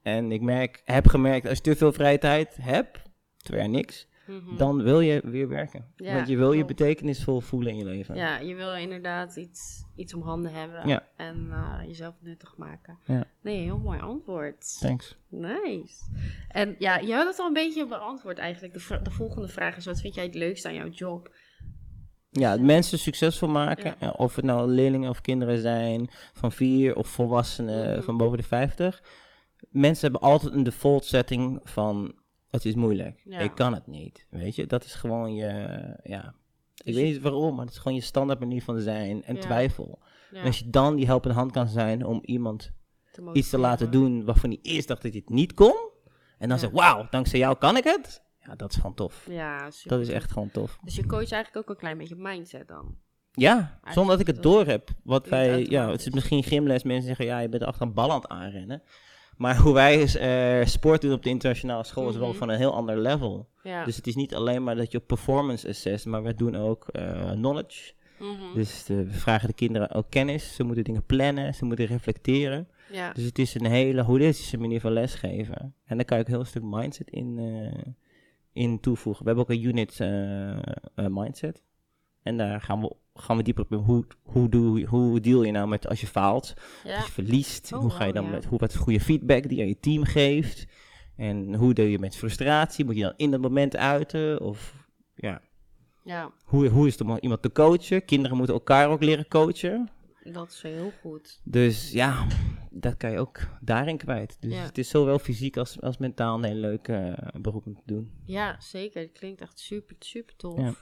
En ik merk, heb gemerkt, als je te veel vrije tijd hebt, twee jaar niks, mm-hmm. dan wil je weer werken. Ja, want je wil je betekenisvol voelen in je leven. Ja, je wil inderdaad iets, iets om handen hebben ja. en uh, jezelf nuttig maken. Ja. Nee, heel mooi antwoord. Thanks. Nice. En ja, je had het al een beetje beantwoord eigenlijk. De, vr- de volgende vraag is, wat vind jij het leukste aan jouw job? Ja, het mensen succesvol maken. Ja. Of het nou leerlingen of kinderen zijn, van vier of volwassenen mm-hmm. van boven de vijftig. Mensen hebben altijd een default setting van... Het is moeilijk. Ja. Ik kan het niet. Weet je, dat is gewoon je... Ja. Ik dus weet niet waarom, maar het is gewoon je standaard manier van zijn en ja. twijfel. Ja. En als je dan die helpende hand kan zijn om iemand te iets te laten doen waarvan hij eerst dacht dat hij het niet kon. En dan ja. zegt, wauw, dankzij jou kan ik het. Ja, dat is gewoon tof. Ja, super. Dat is echt gewoon tof. Dus je coach eigenlijk ook een klein beetje mindset dan? Ja, eigenlijk zonder dat ik het door heb. Wat wij, ja, het is misschien gymles. Mensen zeggen, ja, je bent achter een bal aan het aanrennen. Maar hoe wij uh, sport doen op de internationale school mm-hmm. is wel van een heel ander level. Ja. Dus het is niet alleen maar dat je performance assess, maar we doen ook uh, knowledge. Mm-hmm. Dus uh, we vragen de kinderen ook kennis. Ze moeten dingen plannen, ze moeten reflecteren. Ja. Dus het is een hele holistische manier van lesgeven. En daar kan je ook een heel stuk mindset in, uh, in toevoegen. We hebben ook een unit uh, uh, mindset. En daar gaan we, gaan we dieper op in. Hoe, hoe, doe, hoe deal je nou met als je faalt, ja. als je verliest? Oh, hoe ga je dan ja. met hoe, wat goede feedback die je aan je team geeft? En hoe deel je met frustratie? Moet je dan in dat moment uiten? Of ja. ja. Hoe, hoe is het om iemand te coachen? Kinderen moeten elkaar ook leren coachen. Dat is heel goed. Dus ja, dat kan je ook daarin kwijt. Dus ja. het is zowel fysiek als, als mentaal een hele leuke uh, beroep om te doen. Ja, zeker. Het klinkt echt super, super tof. Ja.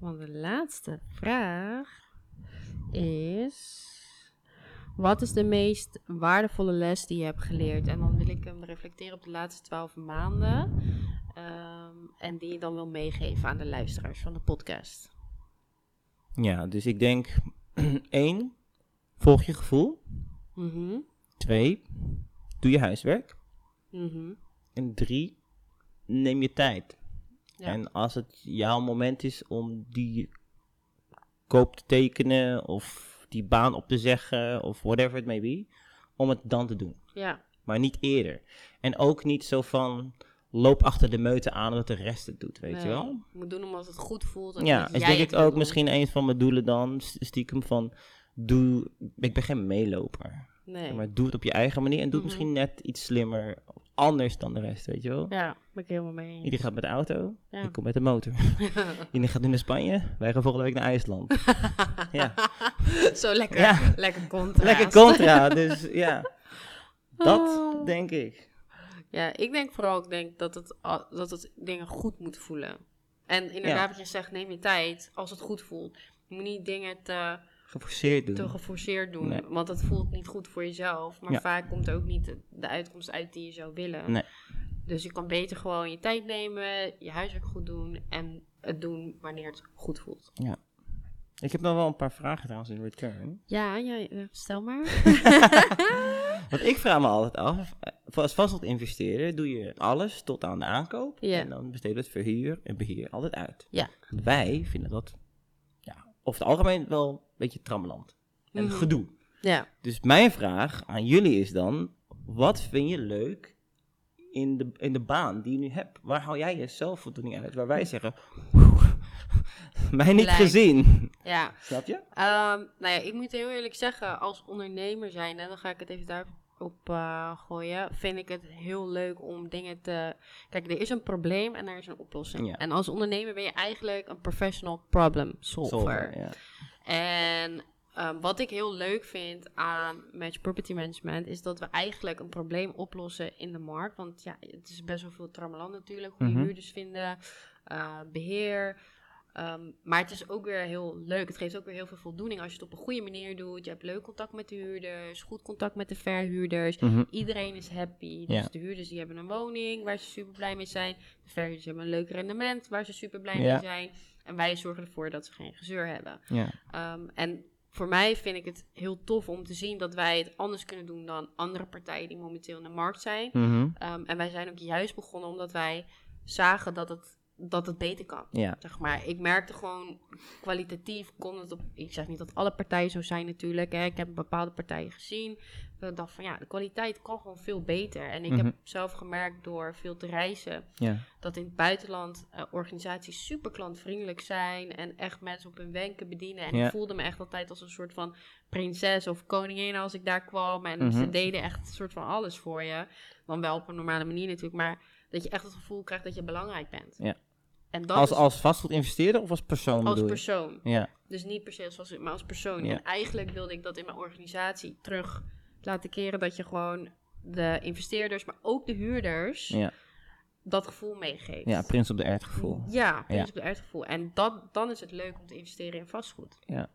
Want de laatste vraag is... Wat is de meest waardevolle les die je hebt geleerd? En dan wil ik hem reflecteren op de laatste twaalf maanden. Um, en die je dan wil meegeven aan de luisteraars van de podcast. Ja, dus ik denk... één, volg je gevoel. Mm-hmm. Twee, doe je huiswerk. Mm-hmm. En drie, neem je tijd. Ja. En als het jouw moment is om die koop te tekenen of die baan op te zeggen of whatever it may be, om het dan te doen. Ja. Maar niet eerder. En ook niet zo van... Loop achter de meute aan omdat de rest het doet, weet nee, je wel? Moet doen omdat het goed voelt. En ja, dat dus denk ik ook doen. Misschien een van mijn doelen dan, stiekem van, doe, ik ben geen meeloper. Nee. Maar doe het op je eigen manier en doe het mm-hmm. misschien net iets slimmer, anders dan de rest, weet je wel? Ja, ben ik helemaal mee. Iedereen gaat met de auto, ja. ik kom met de motor. Iedereen gaat nu naar Spanje, wij gaan volgende week naar IJsland. ja. Zo lekker, ja. lekker contra. Lekker contra, dus ja. Dat oh. denk ik. Ja, ik denk vooral ik denk dat, het, dat het dingen goed moet voelen. En inderdaad, ja. wat je zegt, neem je tijd als het goed voelt. Je moet niet dingen te geforceerd doen, te geforceerd doen nee. want dat voelt niet goed voor jezelf. Maar ja. vaak komt er ook niet de uitkomst uit die je zou willen. Nee. Dus je kan beter gewoon je tijd nemen, je huiswerk goed doen en het doen wanneer het goed voelt. Ja. Ik heb nog wel een paar vragen trouwens in return. Ja, ja stel maar. Want ik vraag me altijd af, als vastgoed investeerder doe je alles tot aan de aankoop. Yeah. En dan besteed je het verhuur en beheer altijd uit. Ja. Wij vinden dat ja, over het algemeen wel een beetje tramland en mm-hmm. gedoe. Ja. Dus mijn vraag aan jullie is dan, wat vind je leuk in de, in de baan die je nu hebt? Waar haal jij je zelfvoldoening uit? Waar wij zeggen, mij niet gezien. Ja. Snap je? Um, nou ja, ik moet heel eerlijk zeggen, als ondernemer zijn, en dan ga ik het even daarop uh, gooien, vind ik het heel leuk om dingen te... Kijk, er is een probleem en er is een oplossing. Ja. En als ondernemer ben je eigenlijk een professional problem solver. solver ja. En... Um, wat ik heel leuk vind aan Match Property Management is dat we eigenlijk een probleem oplossen in de markt. Want ja, het is best wel veel trammeland natuurlijk. Goede mm-hmm. huurders vinden, uh, beheer. Um, maar het is ook weer heel leuk. Het geeft ook weer heel veel voldoening als je het op een goede manier doet. Je hebt leuk contact met de huurders, goed contact met de verhuurders. Mm-hmm. Iedereen is happy. Dus ja. de huurders die hebben een woning waar ze super blij mee zijn. De verhuurders hebben een leuk rendement waar ze super blij ja. mee zijn. En wij zorgen ervoor dat ze geen gezeur hebben. Ja. Um, en... Voor mij vind ik het heel tof om te zien dat wij het anders kunnen doen dan andere partijen die momenteel in de markt zijn. Mm-hmm. Um, en wij zijn ook juist begonnen omdat wij zagen dat het, dat het beter kan. Ja. Zeg maar. Ik merkte gewoon kwalitatief kon het op... Ik zeg niet dat alle partijen zo zijn natuurlijk. Hè. Ik heb bepaalde partijen gezien. Ik dacht van ja, de kwaliteit kan gewoon veel beter. En ik mm-hmm. heb zelf gemerkt door veel te reizen. Ja. Dat in het buitenland uh, organisaties super klantvriendelijk zijn. En echt mensen op hun wenken bedienen. En ja. ik voelde me echt altijd als een soort van prinses of koningin als ik daar kwam. En mm-hmm. ze deden echt een soort van alles voor je. Dan wel op een normale manier natuurlijk. Maar dat je echt het gevoel krijgt dat je belangrijk bent. Ja. En dat als, is, als vastgoed investeren of als persoon? Als persoon. Ja. Dus niet per se als vastgoed, maar als persoon. Ja. En eigenlijk wilde ik dat in mijn organisatie terug... laten keren dat je gewoon de investeerders, maar ook de huurders, ja. dat gevoel meegeeft. Ja, prins op de aard gevoel. Ja, prins ja. op de aard gevoel. En dat, dan is het leuk om te investeren in vastgoed. Ja.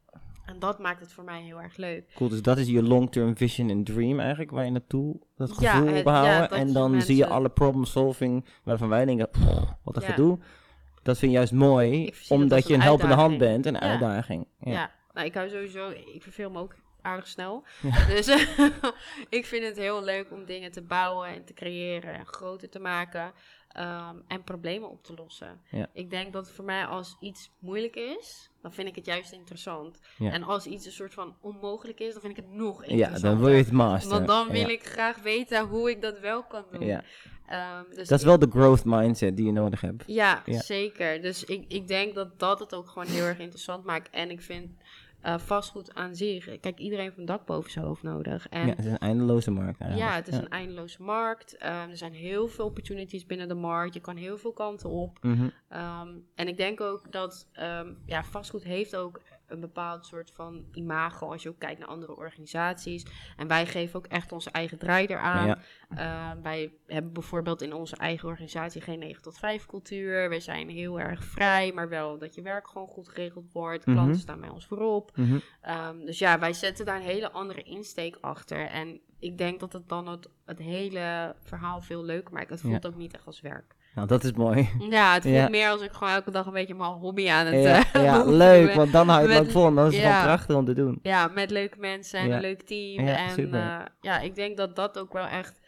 En dat maakt het voor mij heel erg leuk. Cool, dus dat is je long-term vision and dream eigenlijk, waar je naartoe dat gevoel ja, het, behouden. Ja, dat en dan mensen... zie je alle problem-solving waarvan wij denken, wat een ja. gedoe. Dat vind je juist mooi, omdat dat dat je een helpende hand bent, een ja. uitdaging. Ja. ja, nou ik hou sowieso, ik verveel me ook. Aardig snel. Ja. Dus ik vind het heel leuk om dingen te bouwen en te creëren en groter te maken um, en problemen op te lossen. Ja. Ik denk dat voor mij als iets moeilijk is, dan vind ik het juist interessant. Ja. En als iets een soort van onmogelijk is, dan vind ik het nog interessanter. Ja, dan wil je het masteren. Want dan wil ja. ik graag weten hoe ik dat wel kan doen. Ja. Um, dus dat is wel de growth mindset die je nodig hebt. Ja, ja. zeker. Dus ik, ik denk dat dat het ook gewoon heel erg interessant maakt. En ik vind... Uh, vastgoed aan zich. Kijk, iedereen heeft een dak boven zijn hoofd nodig. En ja, het is een eindeloze markt eigenlijk. Ja, het is ja. een eindeloze markt. Um, er zijn heel veel opportunities binnen de markt. Je kan heel veel kanten op. Mm-hmm. Um, en ik denk ook dat um, ja, vastgoed heeft ook een bepaald soort van imago als je ook kijkt naar andere organisaties. En wij geven ook echt onze eigen draai eraan. Ja. Uh, wij hebben bijvoorbeeld in onze eigen organisatie geen negen tot vijf cultuur. We zijn heel erg vrij, maar wel dat je werk gewoon goed geregeld wordt. Klanten mm-hmm. staan bij ons voorop. Mm-hmm. Um, dus ja, wij zetten daar een hele andere insteek achter. En ik denk dat het dan het, het hele verhaal veel leuker maakt. Het voelt ja. ook niet echt als werk. Nou, dat is mooi. Ja, het voelt ja. meer als ik gewoon elke dag een beetje mijn hobby aan het... Ja, uh, ja leuk, met, want dan hou je het vol. Dan is het ja. gewoon prachtig om te doen. Ja, met leuke mensen en ja. een leuk team. Ja, en uh, ja, ik denk dat dat ook wel echt...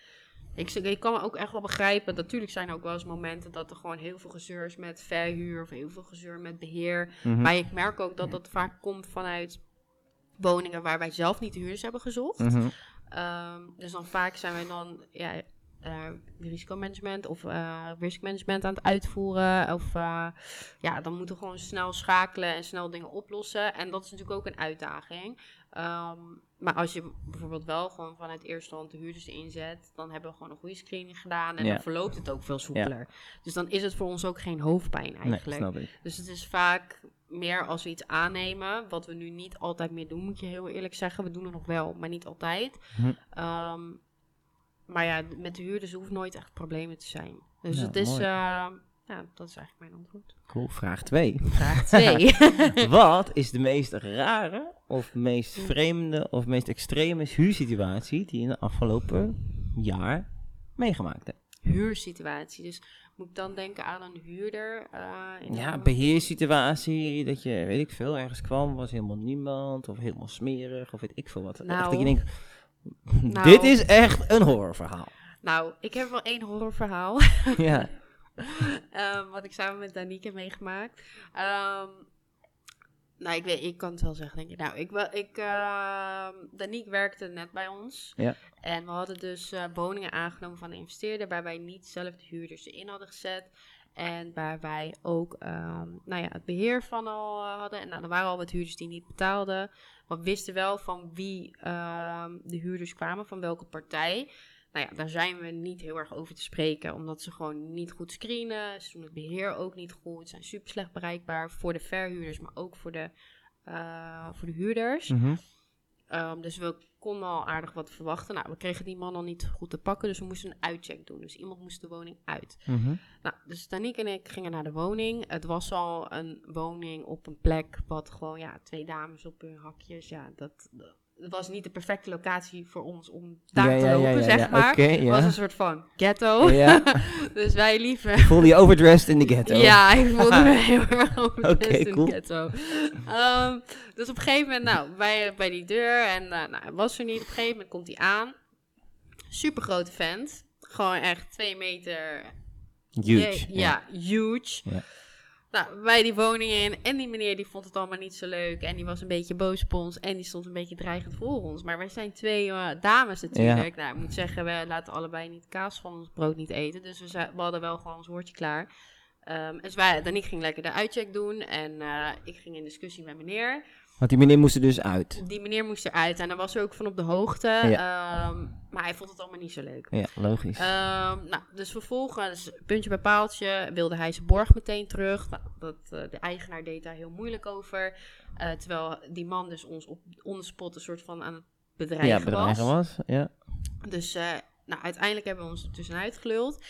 Ik, ik kan me ook echt wel begrijpen. Natuurlijk zijn er ook wel eens momenten dat er gewoon heel veel gezeur is met verhuur... of heel veel gezeur met beheer. Mm-hmm. Maar ik merk ook dat dat vaak komt vanuit woningen... waar wij zelf niet de huurders hebben gezocht. Mm-hmm. Um, dus dan vaak zijn wij dan... Ja, Uh, risicomanagement of uh, risk management aan het uitvoeren. Of uh, ja, dan moeten we gewoon snel schakelen en snel dingen oplossen. En dat is natuurlijk ook een uitdaging. Um, maar als je bijvoorbeeld wel gewoon vanuit eerste hand de huurders inzet, dan hebben we gewoon een goede screening gedaan. En ja. dan verloopt het ook veel soepeler. Ja. Dus dan is het voor ons ook geen hoofdpijn eigenlijk. Nee, snap ik. Dus het is vaak meer als we iets aannemen, wat we nu niet altijd meer doen, moet je heel eerlijk zeggen. We doen het nog wel, maar niet altijd. Hm. Um, Maar ja, met de huurders hoeft nooit echt problemen te zijn. Dus ja, het is, uh, ja, dat is eigenlijk mijn antwoord. Cool, vraag twee. Vraag twee. Wat is de meest rare of meest vreemde of meest extreme huursituatie die je in de afgelopen jaar meegemaakt hebt? Huursituatie, dus moet ik dan denken aan een huurder? Uh, in ja, beheersituatie, dat je, weet ik veel, ergens kwam, was helemaal niemand of helemaal smerig of weet ik veel wat. Nou, echt dat je denkt... Nou, dit is echt een horrorverhaal. Nou, ik heb wel één horrorverhaal. Ja. um, wat ik samen met Danique heb meegemaakt. Um, Nou, ik weet, ik kan het wel zeggen, denk ik. Nou, ik, ik uh, Danique werkte net bij ons. Ja. En we hadden dus uh, woningen aangenomen van de investeerder, waar wij niet zelf de huurders in hadden gezet. En waar wij ook um, nou ja, het beheer van al uh, hadden. En nou, er waren al wat huurders die niet betaalden. Maar we wisten wel van wie uh, de huurders kwamen, van welke partij. Nou ja, daar zijn we niet heel erg over te spreken. Omdat ze gewoon niet goed screenen. Ze doen het beheer ook niet goed. Ze zijn super slecht bereikbaar voor de verhuurders, maar ook voor de, uh, voor de huurders. Mm-hmm. Um, dus we konden al aardig wat verwachten. Nou, we kregen die man al niet goed te pakken, dus we moesten een uitcheck doen. Dus iemand moest de woning uit. Mm-hmm. Nou, dus Danique en ik gingen naar de woning. Het was al een woning op een plek wat gewoon, ja, twee dames op hun hakjes. Ja, dat, dat was niet de perfecte locatie voor ons om daar ja, te ja, lopen, ja, ja, zeg ja, maar. Okay, ja. Het was een soort van ghetto. Ja. Dus wij liever... Je voelde je overdressed in de ghetto? Ja, ik voelde me heel erg overdressed okay, in cool. de ghetto. Um, dus op een gegeven moment, nou, bij, bij die deur en uh, nou, hij was er niet. Op een gegeven moment komt hij aan. Super grote vent. Gewoon echt twee meter... Huge. Jee, ja, yeah. huge. Yeah. Nou, wij die woning in en die meneer die vond het allemaal niet zo leuk. En die was een beetje boos op ons en die stond een beetje dreigend voor ons. Maar wij zijn twee uh, dames natuurlijk. Ja. Nou, ik moet zeggen, we laten allebei niet kaas van ons brood niet eten. Dus we, ze- we hadden wel gewoon ons woordje klaar. Um, dus wij, Danique ging lekker de uitcheck doen en uh, ik ging in discussie met meneer. Want die meneer moest er dus uit. Die meneer moest eruit en daar was hij ook van op de hoogte. Ja. Um, maar hij vond het allemaal niet zo leuk. Ja, logisch. Um, nou, dus vervolgens, puntje bij paaltje, wilde hij zijn borg meteen terug. Nou, dat, uh, de eigenaar deed daar heel moeilijk over. Uh, terwijl die man dus ons op on the spot een soort van aan het bedreigen was. Ja, bedreigen was, was ja. Dus... Uh, Nou, uiteindelijk hebben we ons er tussenuit geluld.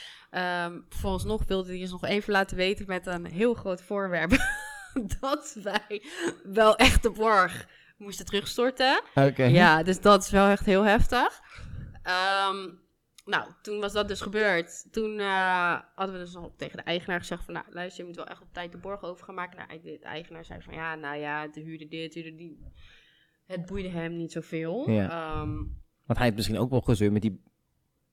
Um, vooralsnog wilde hij ons nog even laten weten met een heel groot voorwerp... dat wij wel echt de borg moesten terugstorten. Okay. Ja, dus dat is wel echt heel heftig. Um, nou, toen was dat dus gebeurd. Toen uh, hadden we dus nog tegen de eigenaar gezegd van... nou, luister, je moet wel echt op tijd de borg over gaan maken. Nou, de eigenaar zei van... ja, nou ja, de huurder dit, de huurder die... Het boeide hem niet zoveel. Ja. Um, Want hij heeft misschien ook wel gezeur met die...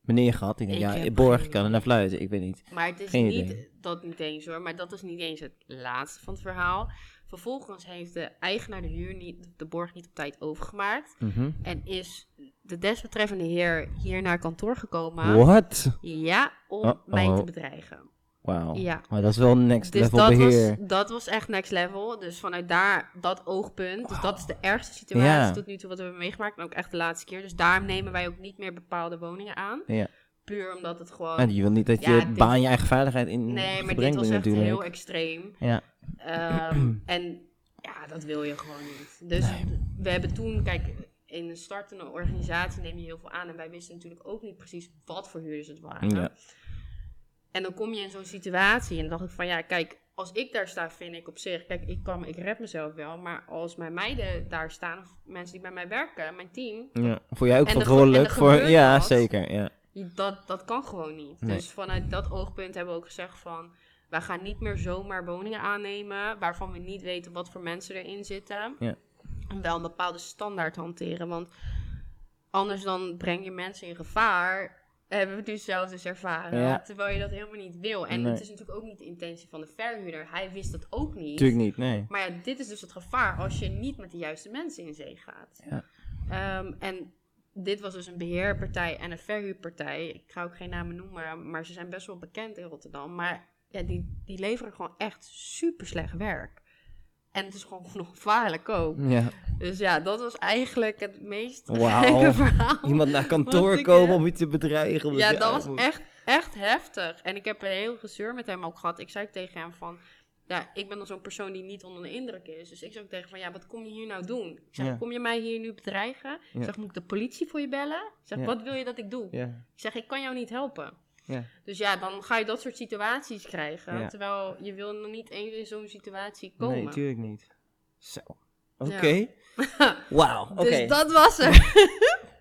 meneer gehad. Ik denk, ik ja, borg kan er naar fluiten. Ik weet niet. Maar het is geen niet idee. Dat niet eens hoor. Maar dat is niet eens het laatste van het verhaal. Vervolgens heeft de eigenaar de huur niet, de borg niet op tijd overgemaakt. Mm-hmm. En is de desbetreffende heer hier naar kantoor gekomen. Wat? Ja, om oh, mij oh. te bedreigen. Wauw. Ja. Maar dat is wel next dus level dat beheer. Was, dat was echt next level. Dus vanuit daar, dat oogpunt. Wow. Dus dat is de ergste situatie ja. tot nu toe wat we hebben meegemaakt. En ook echt de laatste keer. Dus daarom nemen wij ook niet meer bepaalde woningen aan. Ja. Puur omdat het gewoon... En je wil niet dat je ja, baan dit, je eigen veiligheid in brengt. Nee, maar dit was echt natuurlijk. Heel extreem. Ja. Um, en ja, dat wil je gewoon niet. Dus nee. we hebben toen... Kijk, in een startende organisatie neem je heel veel aan. En wij wisten natuurlijk ook niet precies wat voor huurders het waren. Ja. En dan kom je in zo'n situatie en dan dacht ik van ja, kijk, als ik daar sta vind ik op zich, kijk, ik kan, ik red mezelf wel, maar als mijn meiden daar staan, of mensen die bij mij werken, mijn team. Ja, voel jij ook verantwoordelijk voor, ja, dat, zeker, ja. Dat, dat kan gewoon niet. Nee. Dus vanuit dat oogpunt hebben we ook gezegd van, wij gaan niet meer zomaar woningen aannemen, waarvan we niet weten wat voor mensen erin zitten. Ja. En wel een bepaalde standaard hanteren, want anders dan breng je mensen in gevaar. Hebben we dus zelfs eens ervaren. Ja. Terwijl je dat helemaal niet wil. En nee. het is natuurlijk ook niet de intentie van de verhuurder. Hij wist dat ook niet. Tuurlijk niet, nee. Maar ja, dit is dus het gevaar als je niet met de juiste mensen in zee gaat. Ja. Um, en dit was dus een beheerpartij en een verhuurpartij. Ik ga ook geen namen noemen, maar ze zijn best wel bekend in Rotterdam. Maar ja, die, die leveren gewoon echt super slecht werk. En het is gewoon nog gevaarlijk ook. Ja. Dus ja, dat was eigenlijk het meest wow. gekke verhaal. Iemand naar kantoor komen heb... om je te bedreigen. Ja, dat was moet... echt, echt heftig. En ik heb een heel gezeur met hem ook gehad. Ik zei tegen hem van... Ja, ik ben dan zo'n persoon die niet onder de indruk is. Dus ik zei ook tegen van... Ja, wat kom je hier nou doen? Ik zeg, ja. kom je mij hier nu bedreigen? Ja. Ik zeg, moet ik de politie voor je bellen? Ik zeg, ja. wat wil je dat ik doe? Ja. Ik zeg, ik kan jou niet helpen. Ja. Dus ja, dan ga je dat soort situaties krijgen. Ja. Terwijl je wil nog niet eens in zo'n situatie komen. Nee, natuurlijk niet. Zo. Oké. Okay. Ja. Wauw. Wow. Okay. Dus dat was er.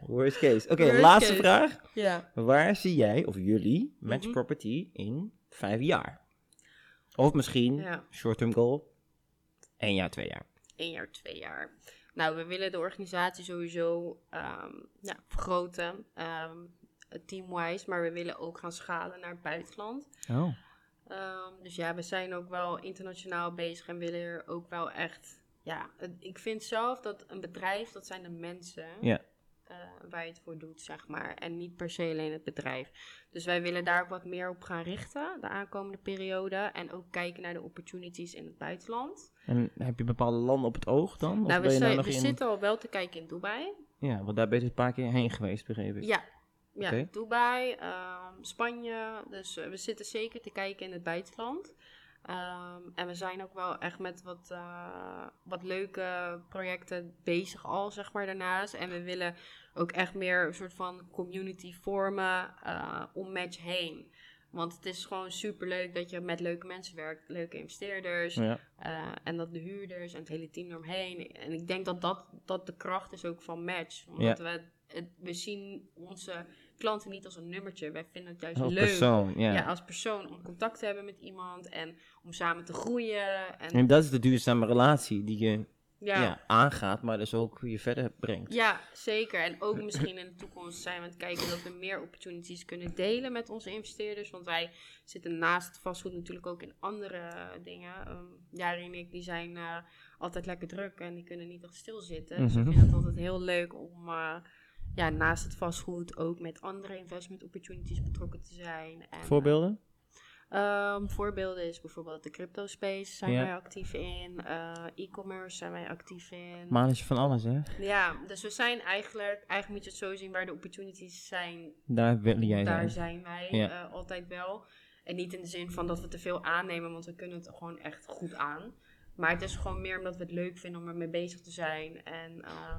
Worst case. Oké, okay, laatste case. vraag. Ja. Waar zie jij of jullie Match mm-hmm. Property in vijf jaar? Of misschien ja. short-term goal, één jaar, twee jaar. Eén jaar, twee jaar. Nou, we willen de organisatie sowieso um, ja, vergroten. Um, teamwise, maar we willen ook gaan schalen naar het buitenland. Oh. Um, dus ja, we zijn ook wel internationaal bezig en willen er ook wel echt Ja, ik vind zelf dat een bedrijf, dat zijn de mensen yeah. uh, waar je het voor doet, zeg maar. En niet per se alleen het bedrijf. Dus wij willen daar ook wat meer op gaan richten de aankomende periode. En ook kijken naar de opportunities in het buitenland. En heb je bepaalde landen op het oog dan? Of nou, we, je nou nog we in... zitten al wel te kijken in Dubai. Ja, want daar ben je een paar keer heen geweest, begreep ik. Ja, ja okay. Dubai, um, Spanje. Dus uh, we zitten zeker te kijken in het buitenland. Um, en we zijn ook wel echt met wat, uh, wat leuke projecten bezig al, zeg maar, daarnaast. En we willen ook echt meer een soort van community vormen uh, om Match heen. Want het is gewoon superleuk dat je met leuke mensen werkt, leuke investeerders. Ja. Uh, en dat de huurders en het hele team eromheen. En ik denk dat dat, dat de kracht is ook van Match. Omdat ja. we, het, we zien onze... klanten niet als een nummertje. Wij vinden het juist als leuk persoon, yeah. ja, als persoon om contact te hebben met iemand en om samen te groeien. En, en dat is de duurzame relatie die je ja. Ja, aangaat, maar dus ook je verder brengt. Ja, zeker. En ook misschien in de toekomst zijn we aan het kijken dat we meer opportunities kunnen delen met onze investeerders. Want wij zitten naast het vastgoed natuurlijk ook in andere dingen. Um, Jari en ik, die zijn uh, altijd lekker druk en die kunnen niet echt stilzitten. Mm-hmm. Dus ik vind het altijd heel leuk om... Uh, Ja, naast het vastgoed ook met andere investment opportunities betrokken te zijn. En, voorbeelden? Uh, um, voorbeelden is bijvoorbeeld de crypto space zijn ja. wij actief in. Uh, e-commerce zijn wij actief in. Maar dat is van alles, hè? Ja, dus we zijn eigenlijk... Eigenlijk moet je het zo zien, waar de opportunities zijn... Daar wil jij daar zijn. zijn wij ja. uh, altijd wel. En niet in de zin van dat we te veel aannemen, want we kunnen het gewoon echt goed aan. Maar het is gewoon meer omdat we het leuk vinden om ermee bezig te zijn. En... Uh,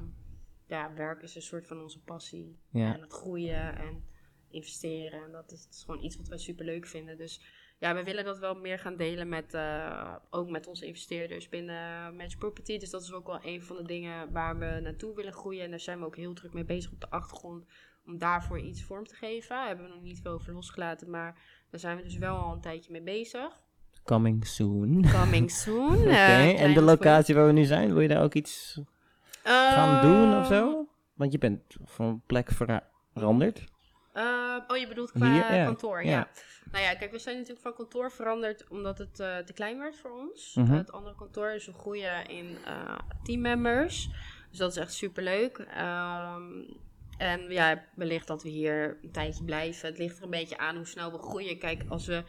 Ja, werk is een soort van onze passie. Ja. En het groeien en investeren. En dat is, dat is gewoon iets wat wij super leuk vinden. Dus ja, we willen dat wel meer gaan delen met uh, ook met onze investeerders binnen Match Property. Dus dat is ook wel een van de dingen waar we naartoe willen groeien. En daar zijn we ook heel druk mee bezig op de achtergrond. Om daarvoor iets vorm te geven. Daar hebben we nog niet veel over losgelaten. Maar daar zijn we dus wel al een tijdje mee bezig. Coming soon. Coming soon. Oké, okay. uh, en de locatie waar we nu zijn, wil je daar ook iets... Uh, gaan doen of zo? Want je bent van plek veranderd. Uh, oh, je bedoelt qua Hier, ja, kantoor, ja. ja. Nou ja, kijk, we zijn natuurlijk van kantoor veranderd omdat het uh, te klein werd voor ons. Uh-huh. Uh, het andere kantoor is een groeien in uh, teammembers. Dus dat is echt superleuk. Um, En ja, wellicht dat we hier een tijdje blijven. Het ligt er een beetje aan hoe snel we groeien. Kijk, als we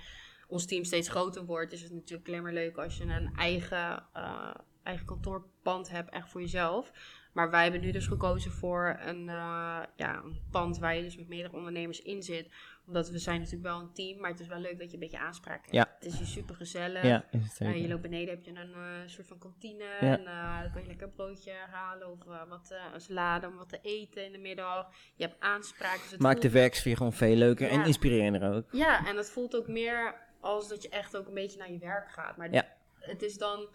ons team steeds groter wordt, is het natuurlijk alleen maar leuk als je een eigen... Uh, eigen kantoorpand heb, echt voor jezelf. Maar wij hebben nu dus gekozen voor een, uh, ja, een pand waar je dus met meerdere ondernemers in zit. Omdat we zijn natuurlijk wel een team, maar het is wel leuk dat je een beetje aanspraak hebt. Ja. Het is hier super gezellig. Ja, uh, je loopt beneden, heb je een uh, soort van kantine. Ja. En uh, dan kan je lekker een broodje halen of uh, wat, uh, een salade om wat te eten in de middag. Je hebt aanspraak. Dus het maakt voelt... de werksfeer gewoon veel leuker ja. en inspirerender ook. Ja, en dat voelt ook meer als dat je echt ook een beetje naar je werk gaat. Maar ja. het is dan...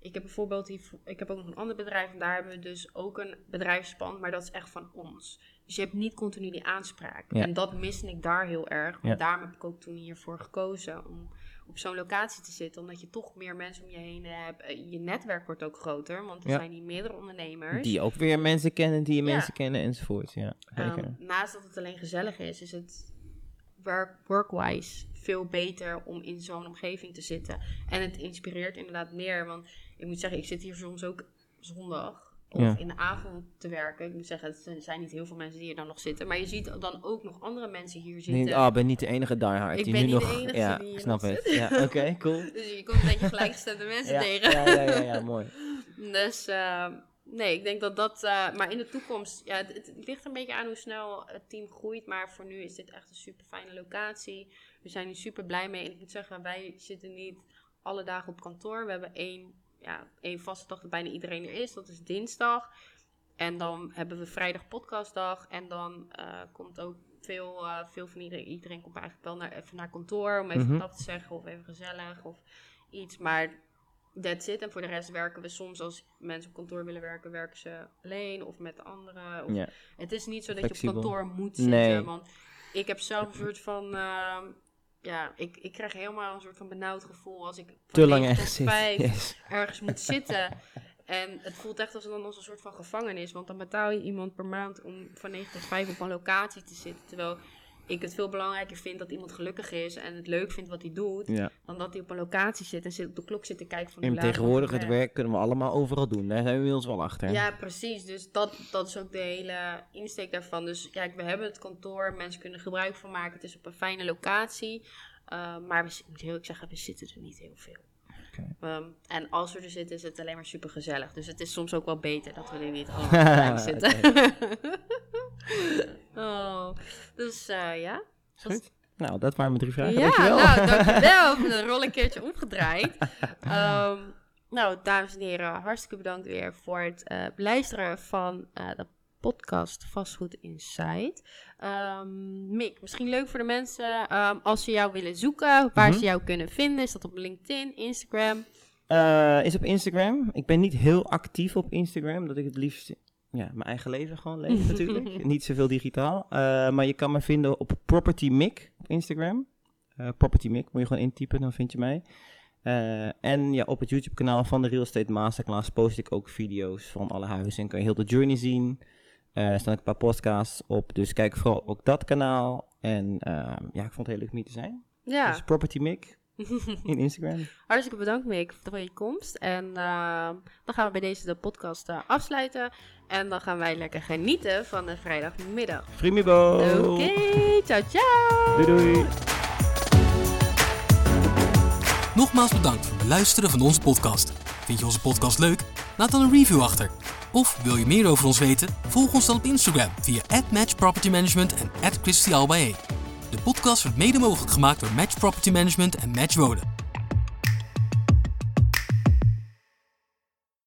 Ik heb bijvoorbeeld, ik heb ook nog een ander bedrijf en daar hebben we dus ook een bedrijfspand, maar dat is echt van ons. Dus je hebt niet continu die aanspraak. Ja. En dat miste ik daar heel erg. Ja. Daarom heb ik ook toen hiervoor gekozen om op zo'n locatie te zitten, omdat je toch meer mensen om je heen hebt. Je netwerk wordt ook groter, want er ja. zijn hier meerdere ondernemers. Die ook weer mensen kennen, die je ja. mensen kennen enzovoort. Ja, um, naast dat het alleen gezellig is, is het... Work, workwise veel beter om in zo'n omgeving te zitten. En het inspireert inderdaad meer. Want ik moet zeggen, ik zit hier soms ook zondag of ja. in de avond te werken. Ik moet zeggen, er zijn niet heel veel mensen die hier dan nog zitten. Maar je ziet dan ook nog andere mensen hier zitten. Nee, oh, ik ben niet de enige diehard. Ik die ben nu niet nog, de enige ja, die hier snap nog het. Zit. Ja, oké, okay, cool. Dus je komt een beetje gelijkgestemde mensen ja, tegen. Ja, ja, ja, ja, mooi. Dus... Uh, Nee, ik denk dat dat... Uh, maar in de toekomst... Ja, het, het ligt een beetje aan hoe snel het team groeit. Maar voor nu is dit echt een super fijne locatie. We zijn hier super blij mee. En ik moet zeggen, wij zitten niet alle dagen op kantoor. We hebben één, ja, één vaste dag dat bijna iedereen er is. Dat is dinsdag. En dan hebben we vrijdag podcastdag. En dan uh, komt ook veel, uh, veel van iedereen... Iedereen komt eigenlijk wel naar, even naar kantoor. Om even mm-hmm. knap te zeggen. Of even gezellig. Of iets. Maar... That's it. En voor de rest werken we soms als mensen op kantoor willen werken, werken ze alleen of met anderen. Of yeah. Het is niet zo dat Flexibel. je op kantoor moet zitten. Nee. Want ik heb zelf een soort van... Uh, ja, ik, ik krijg helemaal een soort van benauwd gevoel als ik van te lang echt tot vijf yes. ergens moet zitten. En het voelt echt als het dan als een soort van gevangenis. Want dan betaal je iemand per maand om van negen tot vijf op een locatie te zitten. Terwijl... ik het veel belangrijker vind dat iemand gelukkig is en het leuk vindt wat hij doet, ja. dan dat hij op een locatie zit en zit op de klok zit te kijken van de laag. En tegenwoordig het werk kunnen we allemaal overal doen. Daar zijn we inmiddels wel achter. Ja, precies. Dus dat, dat is ook de hele insteek daarvan. Dus kijk, we hebben het kantoor, mensen kunnen gebruik van maken. Het is op een fijne locatie. Uh, maar we, ik moet heel eerlijk zeggen, we zitten er niet heel veel. Okay. Um, en als we er zitten, is het alleen maar super gezellig. Dus het is soms ook wel beter dat we er niet allemaal gelijk zitten. oh, dus uh, ja. Goed. Dat... Nou, dat waren mijn drie vragen. Ja, dankjewel. Nou, dankjewel. We hebben de rol een keertje omgedraaid. Um, nou, dames en heren, hartstikke bedankt weer voor het uh, luisteren van uh, de podcast Vastgoed Insight. Um, Mick, misschien leuk voor de mensen um, als ze jou willen zoeken, waar mm-hmm. ze jou kunnen vinden. Is dat op LinkedIn, Instagram? Uh, is op Instagram. Ik ben niet heel actief op Instagram, dat ik het liefst ja, mijn eigen leven gewoon leef natuurlijk. Niet zoveel digitaal. Uh, maar je kan me vinden op Property Mick op Instagram. Uh, Property Mick, moet je gewoon intypen, dan vind je mij. Uh, en ja, op het YouTube kanaal van de Real Estate Masterclass post ik ook video's van alle huizen en kan je heel de journey zien. Er uh, staan ook een paar podcasts op, dus kijk vooral ook dat kanaal. En uh, ja, ik vond het heel leuk om hier te zijn. Ja. Dus Property Mick in Instagram. Hartstikke bedankt Mick voor je komst. En uh, dan gaan we bij deze de podcast uh, afsluiten. En dan gaan wij lekker genieten van de vrijdagmiddag. Frimibo! Oké, okay, ciao ciao! Doei doei! Nogmaals bedankt voor het luisteren van onze podcast. Vind je onze podcast leuk? Laat dan een review achter. Of wil je meer over ons weten? Volg ons dan op Instagram via at match property management en at Christie Albai. De podcast wordt mede mogelijk gemaakt door Match Property Management en Match Mode.